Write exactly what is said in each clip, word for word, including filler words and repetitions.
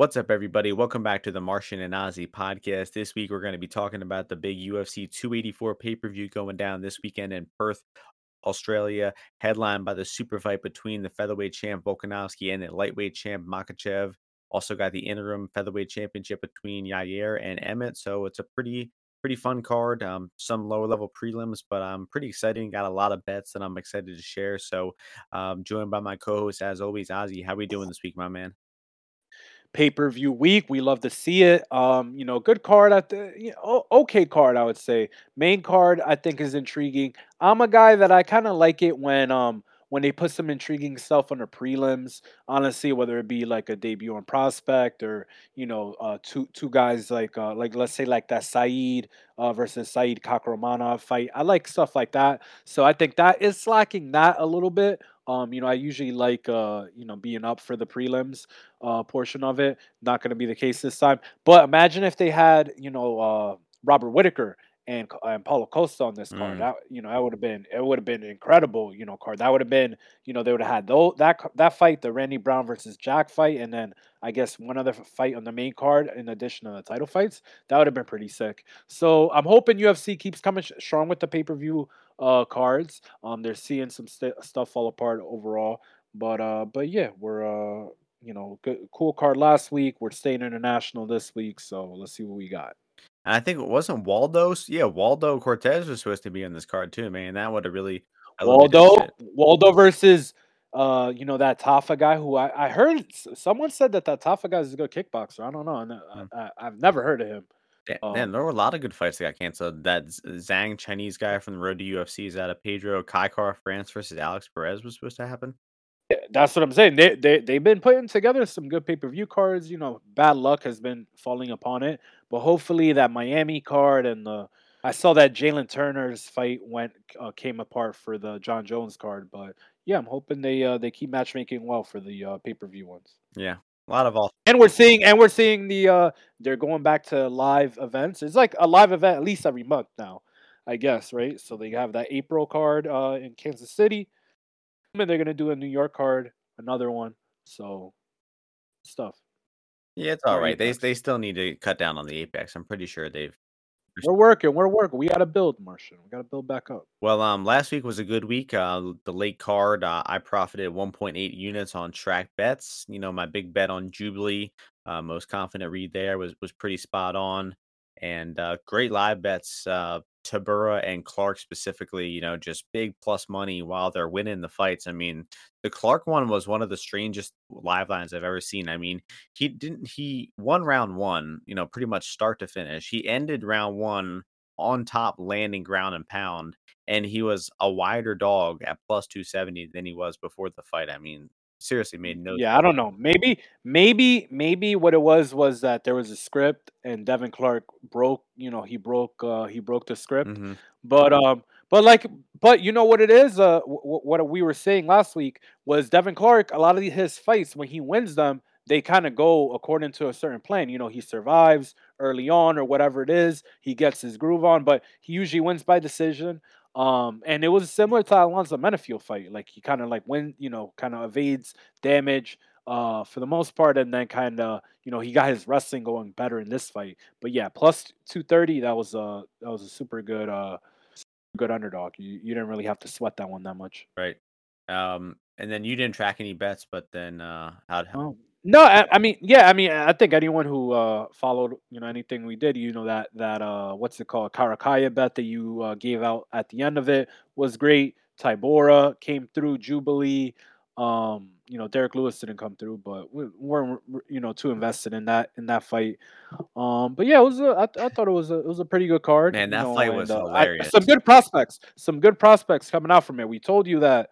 What's up, everybody? Welcome back to the Martian and Ozzy podcast. This week, we're going to be talking about the big U F C two eighty-four pay-per-view going down this weekend in Perth, Australia, headlined by the super fight between the featherweight champ Volkanovski and the lightweight champ Makhachev. Also got the interim featherweight championship between Yair and Emmett. So it's a pretty, pretty fun card. Um, some lower-level prelims, but I'm um, pretty excited. Got a lot of bets that I'm excited to share. So um, joined by my co-host, as always, Ozzy. How are we doing this week, my man? Pay-per-view week, we love to see it. Um, you know, good card, at the, you know, okay card, I would say. Main card, I think, is intriguing. I'm a guy that I kind of like it when um when they put some intriguing stuff on the prelims. Honestly, whether it be like a debut on prospect or you know uh, two two guys like uh, like let's say like that Saeed uh, versus Saeed Kakromanov fight. I like stuff like that. So I think that is slacking that a little bit. Um, you know, I usually like, uh, you know, being up for the prelims uh, portion of it. Not going to be the case this time. But imagine if they had, you know, uh, Robert Whittaker and and Paulo Costa on this card. Mm. That, you know, that would have been it would have been an incredible, you know, card. That would have been, you know, they would have had the, that that fight, the Randy Brown versus Jack fight, and then I guess one other fight on the main card in addition to the title fights. That would have been pretty sick. So I'm hoping U F C keeps coming sh- strong with the pay-per-view uh cards. Um they're seeing some st- stuff fall apart overall, but uh but yeah, we're uh you know good, cool card last week. We're staying international this week, so let's see what we got. And I think it wasn't Waldo yeah Waldo Cortez was supposed to be on this card too, man. That would have really Waldo Waldo versus uh you know that Tafa guy, who I, I heard someone said that that Tafa guy is a good kickboxer. I don't know. I, hmm. I, I've never heard of him. Yeah, um, man, there were a lot of good fights that got canceled. That Zhang Chinese guy from the Road to U F C is out of Pedro. Kaikar France versus Alex Perez was supposed to happen. Yeah, that's what I'm saying. They they they've been putting together some good pay per view cards. You know, bad luck has been falling upon it, but hopefully that Miami card and the I saw that Jalen Turner's fight went uh, came apart for the John Jones card. But yeah, I'm hoping they uh, they keep matchmaking well for the uh, pay per view ones. Yeah. A lot of all, and we're seeing, and we're seeing the uh, they're going back to live events. It's like a live event at least every month now, I guess, right? So they have that April card uh, in Kansas City, and they're gonna do a New York card, another one. So stuff. Yeah, it's all right. Apex. They they still need to cut down on the Apex. I'm pretty sure they've. We're working. We're working. We got to build, Martian. We got to build back up. Well, um, last week was a good week. Uh, the late card, uh, I profited one point eight units on track bets. You know, my big bet on Jubilee, uh, most confident read there was was pretty spot on, and uh, great live bets. Uh, Tabura and Clark specifically, you know, just big plus money while they're winning the fights. I mean, the Clark one was one of the strangest live lines I've ever seen. I mean, he didn't, he won round one, you know, pretty much start to finish. He ended round one on top, landing ground and pound, and he was a wider dog at plus two seventy than he was before the fight. I mean, seriously made no yeah sense. I don't know, maybe maybe maybe what it was was that there was a script and Devin Clark broke you know he broke uh he broke the script. Mm-hmm. but um but like but you know what it is uh w- what we were saying last week was Devin Clark, a lot of his fights when he wins them, they kind of go according to a certain plan. You know, he survives early on or whatever it is, he gets his groove on, but he usually wins by decision. Um, and it was similar to Alonzo Menifield fight. Like he kind of like win, you know, kind of evades damage uh, for the most part. And then kind of, you know, he got his wrestling going better in this fight. But yeah, plus two thirty, that was a, that was a super good, uh, good underdog. You, you didn't really have to sweat that one that much. Right. Um, and then you didn't track any bets, but then uh, how'd help? Oh. No, I, I mean, yeah, I mean, I think anyone who uh, followed, you know, anything we did, you know, that, that uh, what's it called, Karakaya bet that you uh, gave out at the end of it was great. Tybora came through, Jubilee, um, you know, Derek Lewis didn't come through, but we weren't, you know, too invested in that in that fight. Um, but yeah, it was a, I, I thought it was a, it was a pretty good card. Man, that you know, fight was and, hilarious. Uh, I, some good prospects, some good prospects coming out from it. We told you that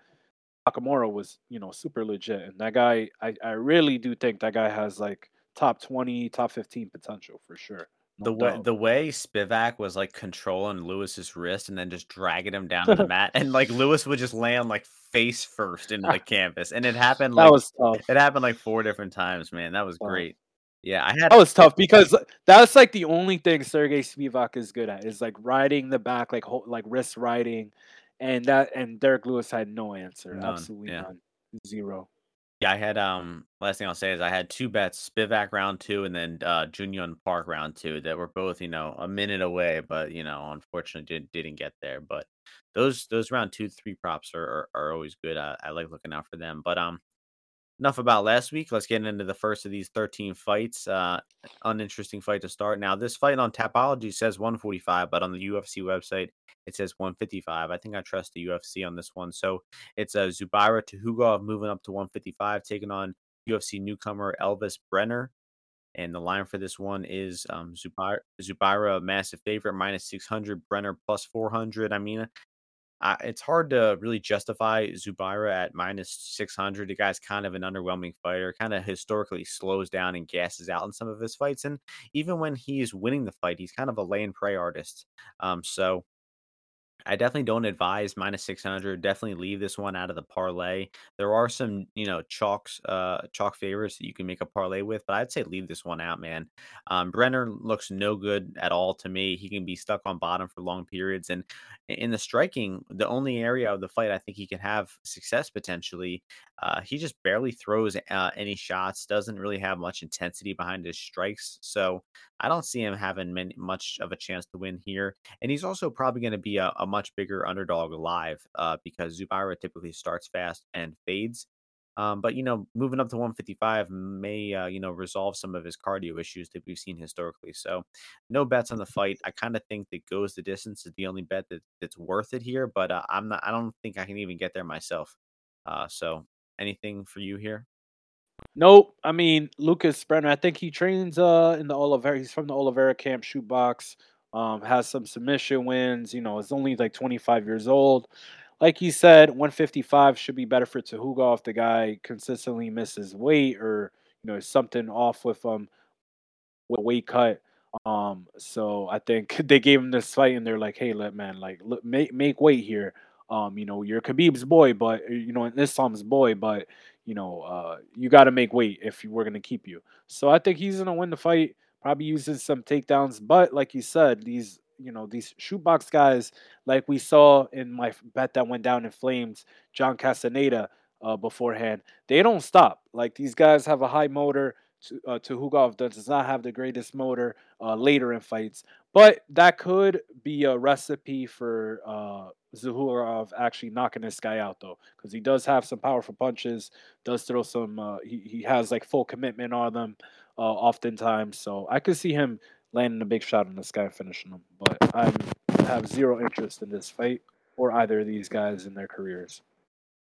Nakamura was, you know, super legit, and that guy, I, I really do think that guy has like top twenty, top fifteen potential for sure. No the way doubt. the way Spivak was like controlling Lewis's wrist and then just dragging him down to the mat, and like Lewis would just land like face first into the canvas, and it happened like that was tough. It happened like four different times, man. That was tough. Great. Yeah, I had that was tough because that's like the only thing Sergei Spivak is good at is like riding the back, like ho- like wrist riding. And that and Derek Lewis had no answer. None. Absolutely yeah. none. Zero. Yeah, I had um last thing I'll say is I had two bets, Spivak round two and then uh Junyoung Park round two that were both, you know, a minute away, but you know, unfortunately didn't didn't get there. But those those round two, three props are are, are always good. I, I like looking out for them. But um enough about last week. Let's get into the first of these thirteen fights. Uh uninteresting fight to start. Now this fight on Tapology says one forty-five, but on the U F C website it says one fifty-five. I think I trust the U F C on this one. So it's a uh, Zubaira Tuhugov moving up to one fifty-five, taking on U F C newcomer Elves Brener. And the line for this one is um, Zubaira, Zubaira, massive favorite, minus six hundred, Brener plus four hundred. I mean, I, it's hard to really justify Zubaira at minus six hundred. The guy's kind of an underwhelming fighter, kind of historically slows down and gasses out in some of his fights. And even when he's winning the fight, he's kind of a lay and pray artist. Um, so I definitely don't advise minus six hundred. Definitely leave this one out of the parlay. There are some, you know, chalks, uh, chalk favorites that you can make a parlay with, but I'd say leave this one out, man. Um, Brener looks no good at all to me. He can be stuck on bottom for long periods. And in the striking, the only area of the fight I think he can have success potentially, uh, he just barely throws uh, any shots, doesn't really have much intensity behind his strikes. So I don't see him having many, much of a chance to win here. And he's also probably going to be a, a much bigger underdog live uh, because Zubaira typically starts fast and fades. Um, but, you know, moving up to one fifty-five may, uh, you know, resolve some of his cardio issues that we've seen historically. So no bets on the fight. I kind of think that goes the distance is the only bet that, that's worth it here. But uh, I'm not, I don't think I can even get there myself. Uh, so anything for you here? Nope. I mean, Lucas Brener, I think he trains uh, in the Oliveira. He's from the Oliveira camp, shootbox, um, has some submission wins. You know, is only like twenty-five years old. Like he said, one fifty-five should be better for Tuhugov if the guy consistently misses weight or, you know, something off with him with a weight cut. Um, so I think they gave him this fight and they're like, hey, let man, like, look, make, make weight here. Um, you know, you're Khabib's boy, but, you know, and Islam's boy, but, you know, uh, you got to make weight if we're going to keep you. So I think he's going to win the fight, probably using some takedowns. But like you said, these, you know, these shootbox guys, like we saw in my bet that went down in flames, John Castaneda uh, beforehand, they don't stop. Like these guys have a high motor. To, uh, Tuhugov does not have the greatest motor uh, later in fights, but that could be a recipe for uh, Zuhurov actually knocking this guy out, though, because he does have some powerful punches, does throw some, uh, he, he has like full commitment on them uh, oftentimes, so I could see him landing a big shot on this guy and finishing him, but I have zero interest in this fight or either of these guys in their careers.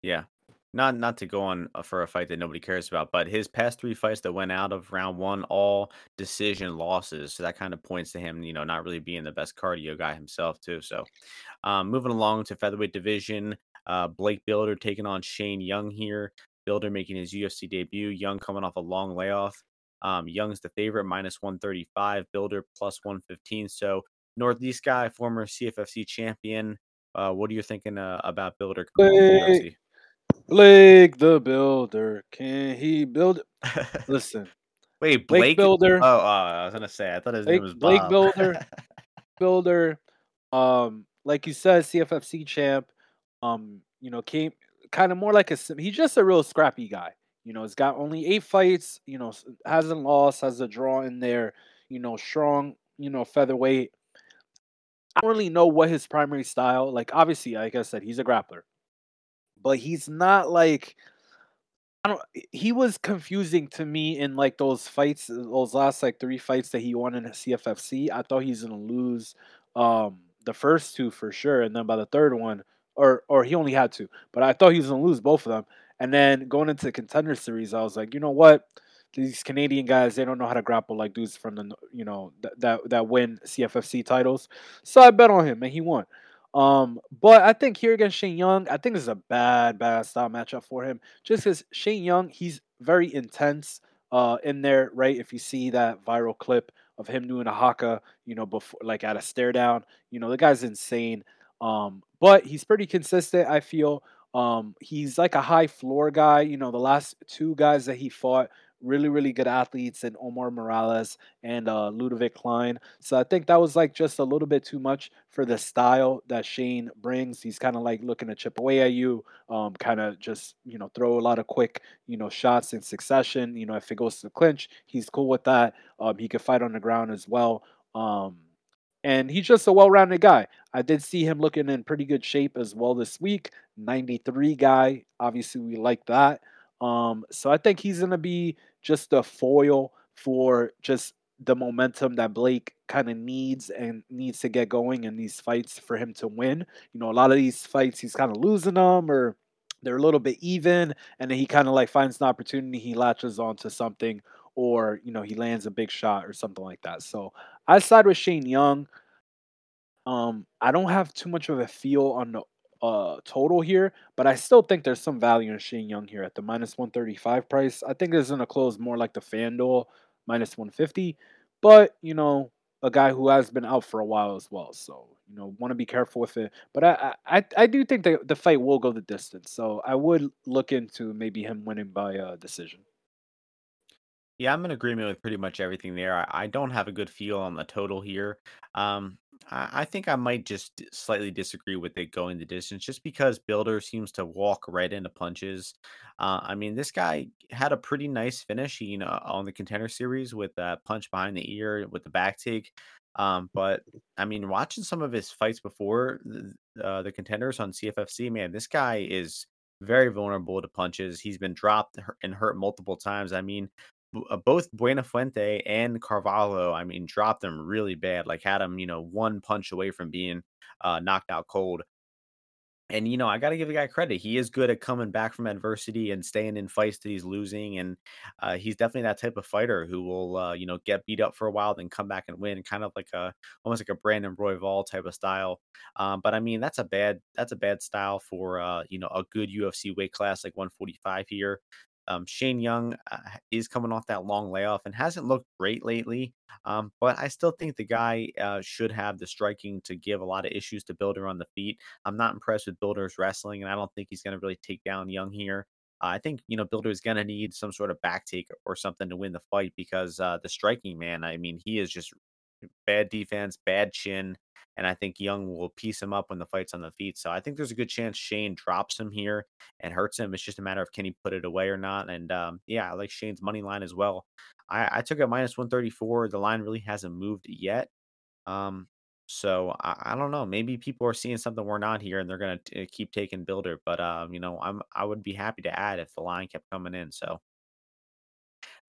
Yeah. Not not to go on for a fight that nobody cares about, but his past three fights that went out of round one, all decision losses. So that kind of points to him, you know, not really being the best cardio guy himself, too. So um, moving along to featherweight division, uh, Blake Builder taking on Shane Young here. Builder making his U F C debut. Young coming off a long layoff. Um, Young's the favorite, minus one thirty-five. Builder plus one fifteen. So Northeast guy, former C F F C champion. Uh, what are you thinking uh, about Builder coming hey. on the U F C? Blake the Builder, can he build it? Listen, wait, Blake, Blake Builder. Oh, oh, I was gonna say, I thought his Blake, name was Bob. Blake Builder. Builder, um, like you said, C F F C champ. Um, you know, came kind of more like a. He's just a real scrappy guy. You know, he's got only eight fights. You know, hasn't lost, has a draw in there. You know, strong. You know, featherweight. I don't really know what his primary style. Like, obviously, like I said, he's a grappler. But he's not like, I don't, he was confusing to me in like those fights, those last like three fights that he won in the C F F C. I thought he's going to lose um, the first two for sure. And then by the third one, or or he only had two, but I thought he was going to lose both of them. And then going into the Contender Series, I was like, you know what? These Canadian guys, they don't know how to grapple like dudes from the, you know, th- that, that win C F F C titles. So I bet on him and he won. Um, but I think here against Shane Young, I think this is a bad, bad style matchup for him. Just because Shane Young, he's very intense uh, in there, right? If you see that viral clip of him doing a haka, you know, before like at a stare down, you know, the guy's insane. Um, but he's pretty consistent, I feel. Um, he's like a high floor guy. You know, the last two guys that he fought really, really good athletes in Omar Morales and uh, Ludovic Klein. So I think that was like just a little bit too much for the style that Shane brings. He's kind of like looking to chip away at you, um, kind of just, you know, throw a lot of quick, you know, shots in succession. You know, if it goes to the clinch, he's cool with that. Um, he could fight on the ground as well. Um, and he's just a well-rounded guy. I did see him looking in pretty good shape as well this week. ninety-three guy. Obviously, we like that. Um, so I think he's going to be just a foil for just the momentum that Blake kind of needs and needs to get going in these fights for him to win. You know, a lot of these fights, he's kind of losing them or they're a little bit even. And then he kind of like finds an opportunity. He latches onto something or, you know, he lands a big shot or something like that. So I side with Shane Young. Um, I don't have too much of a feel on the Uh, total here, but I still think there's some value in Shane Young here at the minus one thirty-five price. I think it's going to close more like the FanDuel minus one fifty, but you know, a guy who has been out for a while as well, so you know, want to be careful with it. But I, I, I do think that the fight will go the distance, so I would look into maybe him winning by a decision. Yeah, I'm in agreement with pretty much everything there. I, I don't have a good feel on the total here. Um, I, I think I might just slightly disagree with it going the distance just because Builder seems to walk right into punches. Uh, I mean, this guy had a pretty nice finish, you know, on the Contender Series with a punch behind the ear with the back take. Um, but, I mean, watching some of his fights before uh, the Contenders on C F F C, man, this guy is very vulnerable to punches. He's been dropped and hurt multiple times. I mean, both Buenafuente and Carvalho, I mean, dropped them really bad, like had him, you know, one punch away from being uh, knocked out cold. And, you know, I got to give the guy credit. He is good at coming back from adversity and staying in fights that he's losing. And uh, he's definitely that type of fighter who will, uh, you know, get beat up for a while, then come back and win, kind of like a, almost like a Brandon Royval type of style. Um, but I mean, that's a bad, that's a bad style for, uh, you know, a good U F C weight class, like one forty-five here. Um, Shane Young uh, is coming off that long layoff and hasn't looked great lately, um, but I still think the guy uh, should have the striking to give a lot of issues to Builder on the feet. I'm not impressed with Builder's wrestling, and I don't think he's going to really take down Young here. Uh, I think, you know, Builder is going to need some sort of back take or something to win the fight because uh, the striking, man, I mean, he is just bad defense, bad chin, and I think Young will piece him up when the fight's on the feet. So I think there's a good chance Shane drops him here and hurts him. It's just a matter of can he put it away or not. And um, yeah, I like Shane's money line as well. I, I took a minus one thirty-four. The line really hasn't moved yet. Um, so I, I don't know. Maybe people are seeing something we're not here and they're going to keep taking Builder. But, um, you know, I'm, I would be happy to add if the line kept coming in. So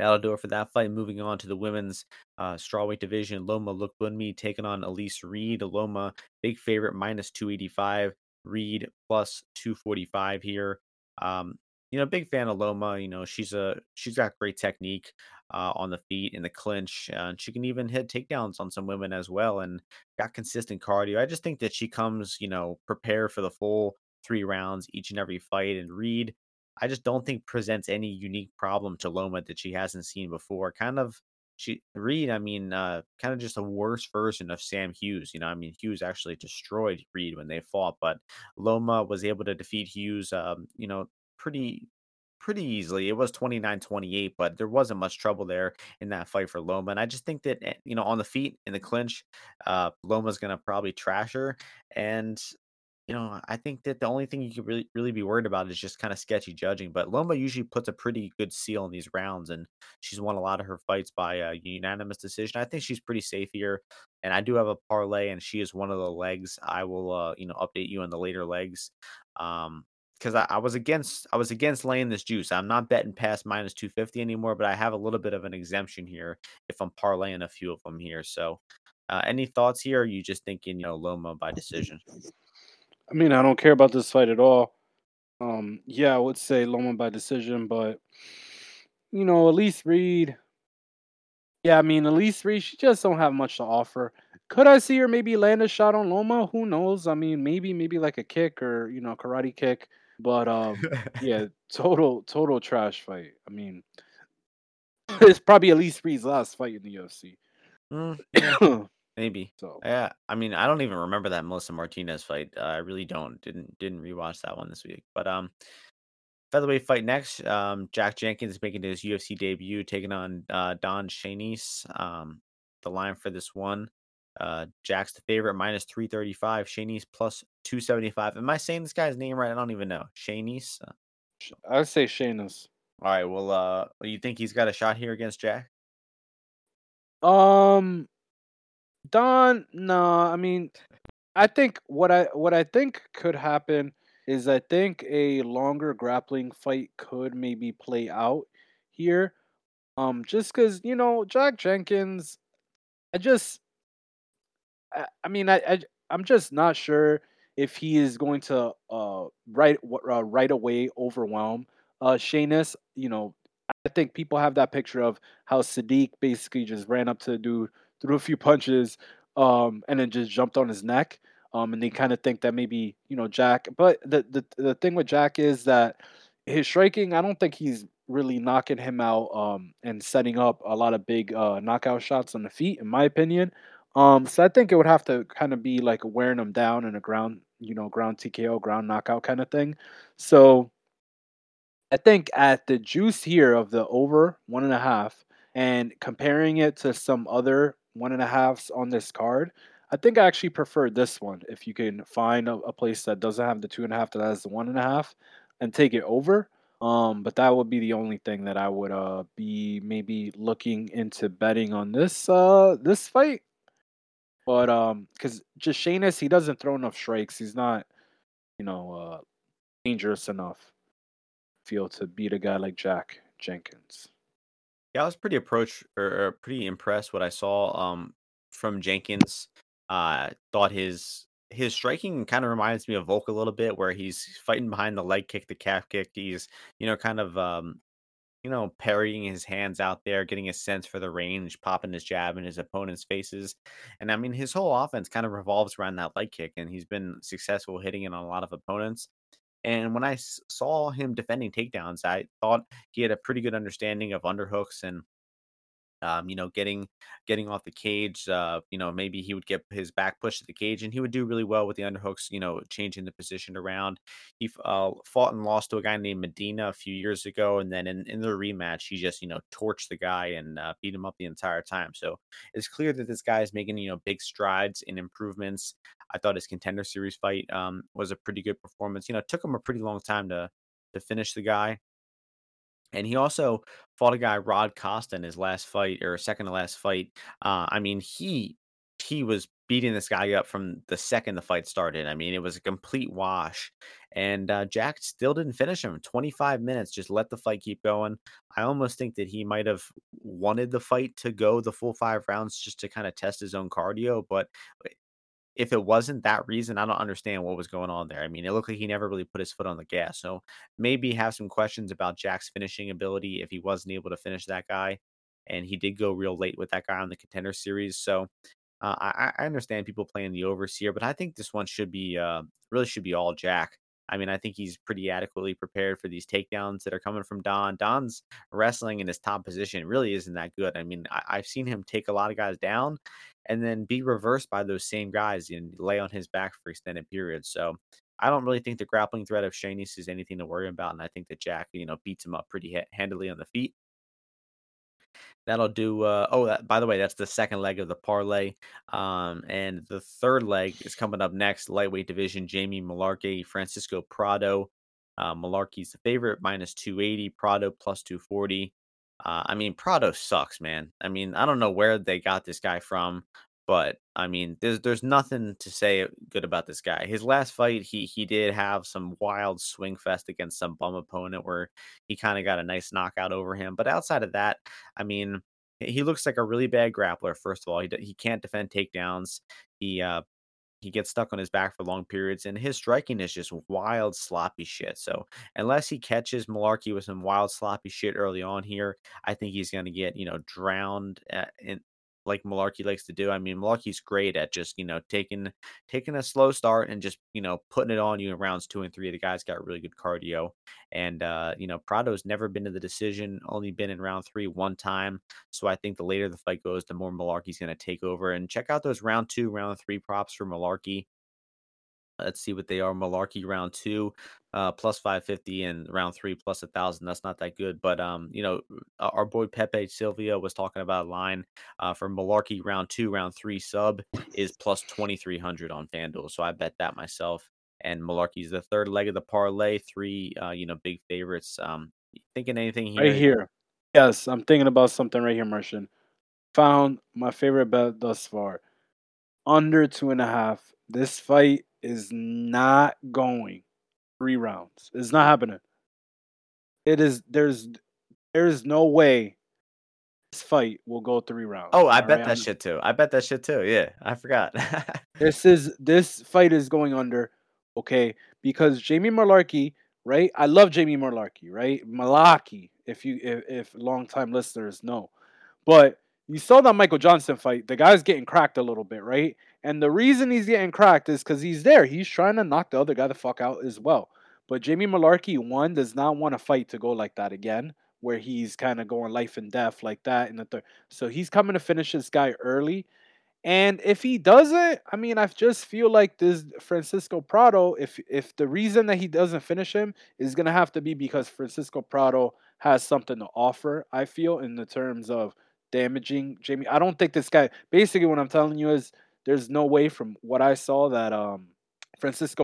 that'll do it for that fight. Moving on to the women's uh, strawweight division. Loma Lookboonmee taking on Elise Reed. Loma, big favorite, minus two eighty-five. Reed, plus two forty-five here. Um, you know, big fan of Loma. You know, she's a she's got great technique uh, on the feet in the clinch. Uh, and she can even hit takedowns on some women as well and got consistent cardio. I just think that she comes, you know, prepared for the full three rounds each and every fight. And Reed, I just don't think presents any unique problem to Loma that she hasn't seen before. Kind of she Reed, I mean, uh, kind of just a worse version of Sam Hughes. You know, I mean, Hughes actually destroyed Reed when they fought, but Loma was able to defeat Hughes, um, you know, pretty, pretty easily. It was twenty-nine twenty-eight, but there wasn't much trouble there in that fight for Loma. And I just think that, you know, on the feet in the clinch, uh, Loma's going to probably trash her. And you know, I think that the only thing you could really, really be worried about is just kind of sketchy judging. But Loma usually puts a pretty good seal in these rounds, and she's won a lot of her fights by a unanimous decision. I think she's pretty safe here, and I do have a parlay, and she is one of the legs. I will, uh, you know, update you on the later legs, um, because I, I was against, I was against laying this juice. I'm not betting past minus two fifty anymore, but I have a little bit of an exemption here if I'm parlaying a few of them here. So, uh, any thoughts here? Or are you just thinking, you know, Loma by decision? I mean, I don't care about this fight at all. Um, yeah, I would say Loma by decision, but, you know, Elise Reed. Yeah, I mean, Elise Reed, she just don't have much to offer. Could I see her maybe land a shot on Loma? Who knows? I mean, maybe, maybe like a kick or, you know, karate kick. But, um, yeah, total, total trash fight. I mean, it's probably Elise Reed's last fight in the U F C. Mm. Maybe. So yeah, I mean, I don't even remember that Melissa Martinez fight. Uh, I really don't. Didn't didn't rewatch that one this week. But um, Featherweight fight next. Um, Jack Jenkins is making his U F C debut, taking on uh, Don Shanice. Um, the line for this one, uh, Jack's the favorite, minus three thirty-five. Shanice plus two seventy-five. Am I saying this guy's name right? I don't even know. Shanice? I would say Shanice. All right. Well, uh, you think he's got a shot here against Jack? Um, Don, no. Nah, I mean, I think what I what I think could happen is I think a longer grappling fight could maybe play out here. Um, just because, you know, Jack Jenkins, I just, I, I mean, I, I, I'm just not sure if he is going to uh right uh, right away overwhelm uh Shanice. You know, I think people have that picture of how Sadiq basically just ran up to the dude, threw a few punches, um, and then just jumped on his neck. Um, and they kind of think that maybe, you know, Jack, but the, the the thing with Jack is that his striking, I don't think he's really knocking him out um, and setting up a lot of big uh, knockout shots on the feet, in my opinion. Um, so I think it would have to kind of be like wearing him down in a ground, you know, ground T K O, ground knockout kind of thing. So I think at the juice here of the over one and a half and comparing it to some other one and a halves on this card, I think I actually prefer this one. If you can find a, a place that doesn't have the two and a half, that has the one and a half, and take it over. Um, but that would be the only thing that I would uh, be maybe looking into betting on this uh, this fight. But um, because just Shanice, he doesn't throw enough strikes. He's not, you know, uh, dangerous enough. Feel to beat a guy like Jack Jenkins. Yeah, I was pretty approach or, or pretty impressed what I saw um from Jenkins. Uh, thought his his striking kind of reminds me of Volk a little bit, where he's fighting behind the leg kick, the calf kick. He's, you know, kind of, um, you know, parrying his hands out there, getting a sense for the range, popping his jab in his opponent's faces. And I mean, his whole offense kind of revolves around that leg kick, and he's been successful hitting it on a lot of opponents. And when I saw him defending takedowns, I thought he had a pretty good understanding of underhooks and, um, you know, getting, getting off the cage. Uh, you know, maybe he would get his back pushed to the cage, and he would do really well with the underhooks, you know, changing the position around. He uh, fought and lost to a guy named Medina a few years ago. And then in, in the rematch, he just, you know, torched the guy and uh, beat him up the entire time. So it's clear that this guy is making, you know, big strides in improvements. I thought his Contender Series fight um, was a pretty good performance. You know, it took him a pretty long time to, to finish the guy. And he also fought a guy, Rod Costa, in his last fight or second to last fight. Uh, I mean, he he was beating this guy up from the second the fight started. I mean, it was a complete wash. And uh, Jack still didn't finish him. twenty-five minutes, just let the fight keep going. I almost think that he might have wanted the fight to go the full five rounds just to kind of test his own cardio. But if it wasn't that reason, I don't understand what was going on there. I mean, it looked like he never really put his foot on the gas. So maybe have some questions about Jack's finishing ability if he wasn't able to finish that guy. And he did go real late with that guy on the Contender Series. So uh, I, I understand people playing the overs here, but I think this one should be uh, really should be all Jack. I mean, I think he's pretty adequately prepared for these takedowns that are coming from Don. Don's wrestling in his top position really isn't that good. I mean, I, I've seen him take a lot of guys down and then be reversed by those same guys and lay on his back for extended periods. So I don't really think the grappling threat of Shanice is anything to worry about. And I think that Jack, you know, beats him up pretty ha- handily on the feet. That'll do. Uh, oh, that, by the way, that's the second leg of the parlay. Um, and the third leg is coming up next. Lightweight division, Jamie Malarkey, Francisco Prado. Uh, Malarkey's the favorite, minus two eighty. Prado plus two forty. Uh, I mean, Prado sucks, man. I mean, I don't know where they got this guy from, but I mean, there's there's nothing to say good about this guy. His last fight, he he did have some wild swing fest against some bum opponent where he kind of got a nice knockout over him. But outside of that, I mean, he looks like a really bad grappler. First of all, he he can't defend takedowns. He uh he gets stuck on his back for long periods, and his striking is just wild, sloppy shit. So unless he catches Malarkey with some wild, sloppy shit early on here, I think he's going to get, you know, drowned at, in, like Malarkey likes to do. I mean, Malarkey's great at just, you know, taking taking a slow start and just, you know, putting it on you in rounds two and three. The guy's got really good cardio. And, uh, you know, Prado's never been to the decision, only been in round three one time. So I think the later the fight goes, the more Malarkey's going to take over. And check out those round two, round three props for Malarkey. Let's see what they are. Malarkey round two, uh, plus five fifty, and round three plus a thousand. That's not that good. But, um, you know, our boy Pepe Silvia was talking about a line uh, for Malarkey round two, round three sub is plus twenty-three hundred on FanDuel. So I bet that myself. And Malarkey's the third leg of the parlay, three, uh, you know, big favorites. Um, thinking anything here? Right here. Yes, I'm thinking about something right here, Merchant. Found my favorite bet thus far. Under two and a half. This fight is not going three rounds. It's not happening. It is there's there's no way this fight will go three rounds. Oh, I bet right? that I'm, shit too. I bet that shit too. Yeah, I forgot. this is this fight is going under. Okay, because Jamie Malarkey, right? I love Jamie Malarkey, right? Malarkey, if you if, if longtime listeners know. But you saw that Michael Johnson fight. The guy's getting cracked a little bit, right? And the reason he's getting cracked is because he's there. He's trying to knock the other guy the fuck out as well. But Jamie Malarkey, one, does not want a fight to go like that again, where he's kind of going life and death like that in the third. So he's coming to finish this guy early. And if he doesn't, I mean, I just feel like this Francisco Prado, if if the reason that he doesn't finish him is going to have to be because Francisco Prado has something to offer, I feel, in the terms of damaging Jamie. I don't think this guy, basically what I'm telling you is there's no way from what I saw that um, Francisco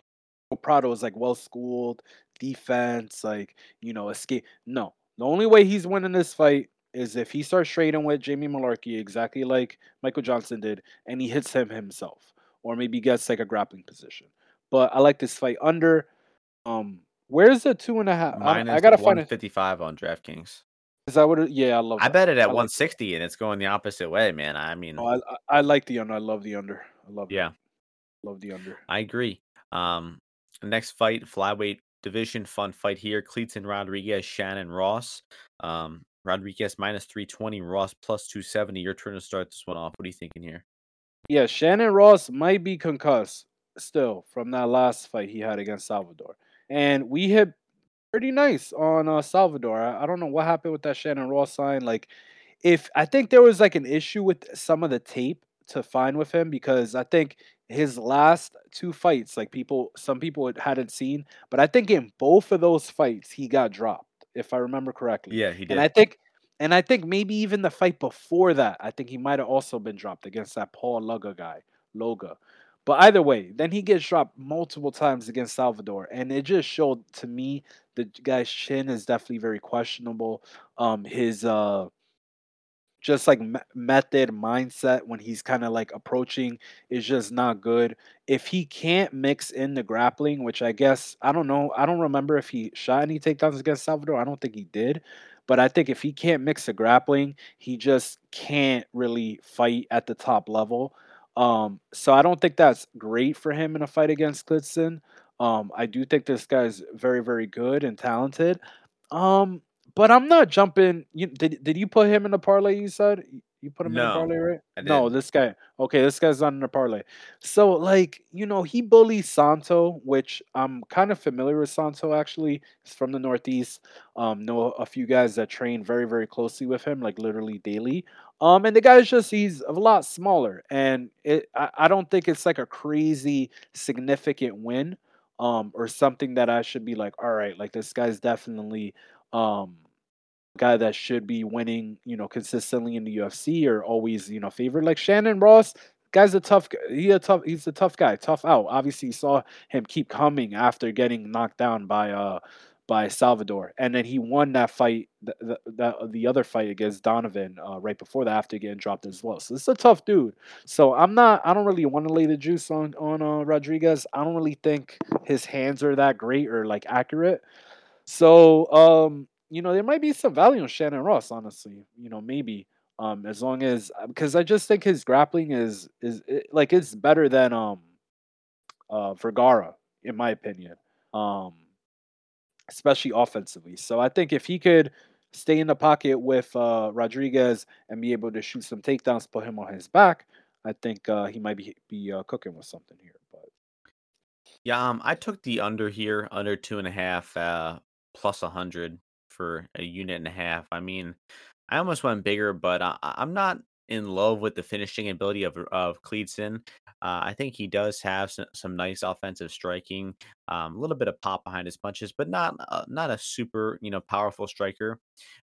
Prado is like well-schooled, defense, like, you know, escape. No, the only way he's winning this fight is if he starts trading with Jamie Malarkey exactly like Michael Johnson did, and he hits him himself, or maybe gets like a grappling position. But I like this fight under. Um, where's the two and a half? Minus I, I gotta find it. one fifty-five on DraftKings. Is that what? It, yeah, I love. I that. bet it at I one sixty, like and it's going the opposite way, man. I mean, oh, I, I like the under. I love the under. I love. Yeah, it. love the under. I agree. Um, next fight, flyweight division, fun fight here. Cleiton Rodriguez, Shannon Ross. Um. Rodriguez minus three twenty, Ross plus two seventy. Your turn to start this one off. What are you thinking here? Yeah, Shannon Ross might be concussed still from that last fight he had against Salvador. And we hit pretty nice on uh, Salvador. I, I don't know what happened with that Shannon Ross sign. Like, if I think there was like an issue with some of the tape to find with him, because I think his last two fights, like people, some people hadn't seen, but I think in both of those fights, he got dropped. If I remember correctly. Yeah, he did. And I think and I think maybe even the fight before that, I think he might have also been dropped against that Paul Luga guy, Loga. But either way, then he gets dropped multiple times against Salvador. And it just showed to me the guy's chin is definitely very questionable. Um, his uh, just like me- method, mindset when he's kind of like approaching is just not good. If he can't mix in the grappling, which I guess, I don't know. I don't remember if he shot any takedowns against Salvador. I don't think he did. But I think if he can't mix the grappling, he just can't really fight at the top level. Um, so I don't think that's great for him in a fight against Cleiton. Um, I do think this guy's very, very good and talented. Um, but I'm not jumping. You, did, did you put him in the parlay, you said? You put him no, in the parlay, right? No, this guy. Okay, this guy's not in the parlay. So, like, you know, he bullied Santo, which I'm kind of familiar with Santo, actually. He's from the Northeast. Um, know a few guys that train very, very closely with him, like literally daily. Um, and the guy's just, he's a lot smaller. And it, I, I don't think it's like a crazy significant win um, or something that I should be like, all right, like this guy's definitely um, – guy that should be winning, you know, consistently in the U F C or always, you know, favored. Like Shannon Ross, guy's a tough he a tough he's a tough guy, tough out. Obviously you saw him keep coming after getting knocked down by uh by Salvador. And then he won that fight the the, the other fight against Donovan uh, right before that after getting dropped as well. So this is a tough dude. So I'm not I don't really want to lay the juice on on uh, Rodriguez. I don't really think his hands are that great or like accurate. So um you know, there might be some value on Shannon Ross, honestly. You know, maybe um, as long as because I just think his grappling is is it, like it's better than um, uh, Vergara, in my opinion, um, especially offensively. So I think if he could stay in the pocket with uh, Rodriguez and be able to shoot some takedowns, put him on his back, I think uh, he might be be uh, cooking with something here. But yeah, um, I took the under here, under two and a half, uh, plus a hundred. For a unit and a half. I mean, I almost went bigger, but I, I'm not in love with the finishing ability of of Cleiton. Uh, I think he does have some, some nice offensive striking, um, a little bit of pop behind his punches, but not uh, not a super, you know, powerful striker.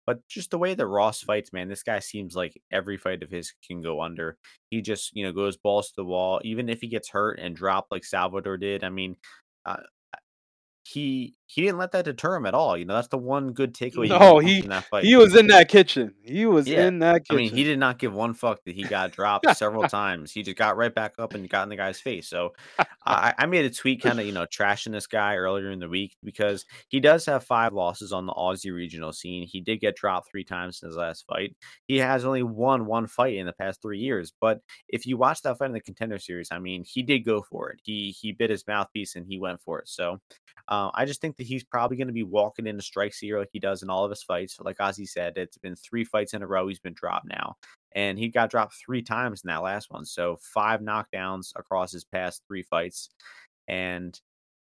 But just the way that Ross fights, man, this guy seems like every fight of his can go under. He just, you know, goes balls to the wall, even if he gets hurt and dropped like Salvador did. I mean, uh, he he didn't let that deter him at all. You know, that's the one good takeaway. No, he in that fight. He was in that kitchen. He was yeah. in that kitchen. I mean, he did not give one fuck that he got dropped several times. He just got right back up and got in the guy's face. So I, I made a tweet kind of, you know, trashing this guy earlier in the week because he does have five losses on the Aussie regional scene. He did get dropped three times in his last fight. He has only won one fight in the past three years. But if you watch that fight in the Contender Series, I mean, he did go for it. He, he bit his mouthpiece and he went for it. So Uh, I just think that he's probably going to be walking into strikes here like he does in all of his fights. Like Ozzy said, it's been three fights in a row he's been dropped now. And he got dropped three times in that last one. So five knockdowns across his past three fights. And,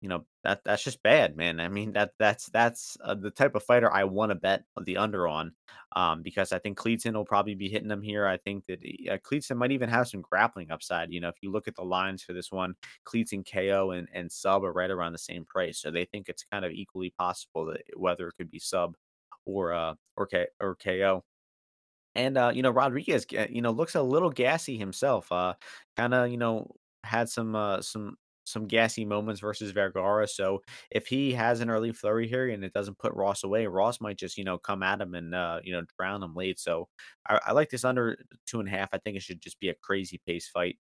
you know, that that's just bad, man. I mean, that that's that's uh, the type of fighter I want to bet the under on um, because I think Cleiton will probably be hitting him here. I think that uh, Cleiton might even have some grappling upside. You know, if you look at the lines for this one, Cleiton K O and, and sub are right around the same price. So they think it's kind of equally possible that whether it could be sub or uh, or, K- or K O. And, uh, you know, Rodriguez, you know, looks a little gassy himself, uh, kind of, you know, had some uh, some. some gassy moments versus Vergara. So if he has an early flurry here and it doesn't put Ross away, Ross might just, you know, come at him and, uh, you know, drown him late. So I, I like this under two and a half. I think it should just be a crazy pace fight.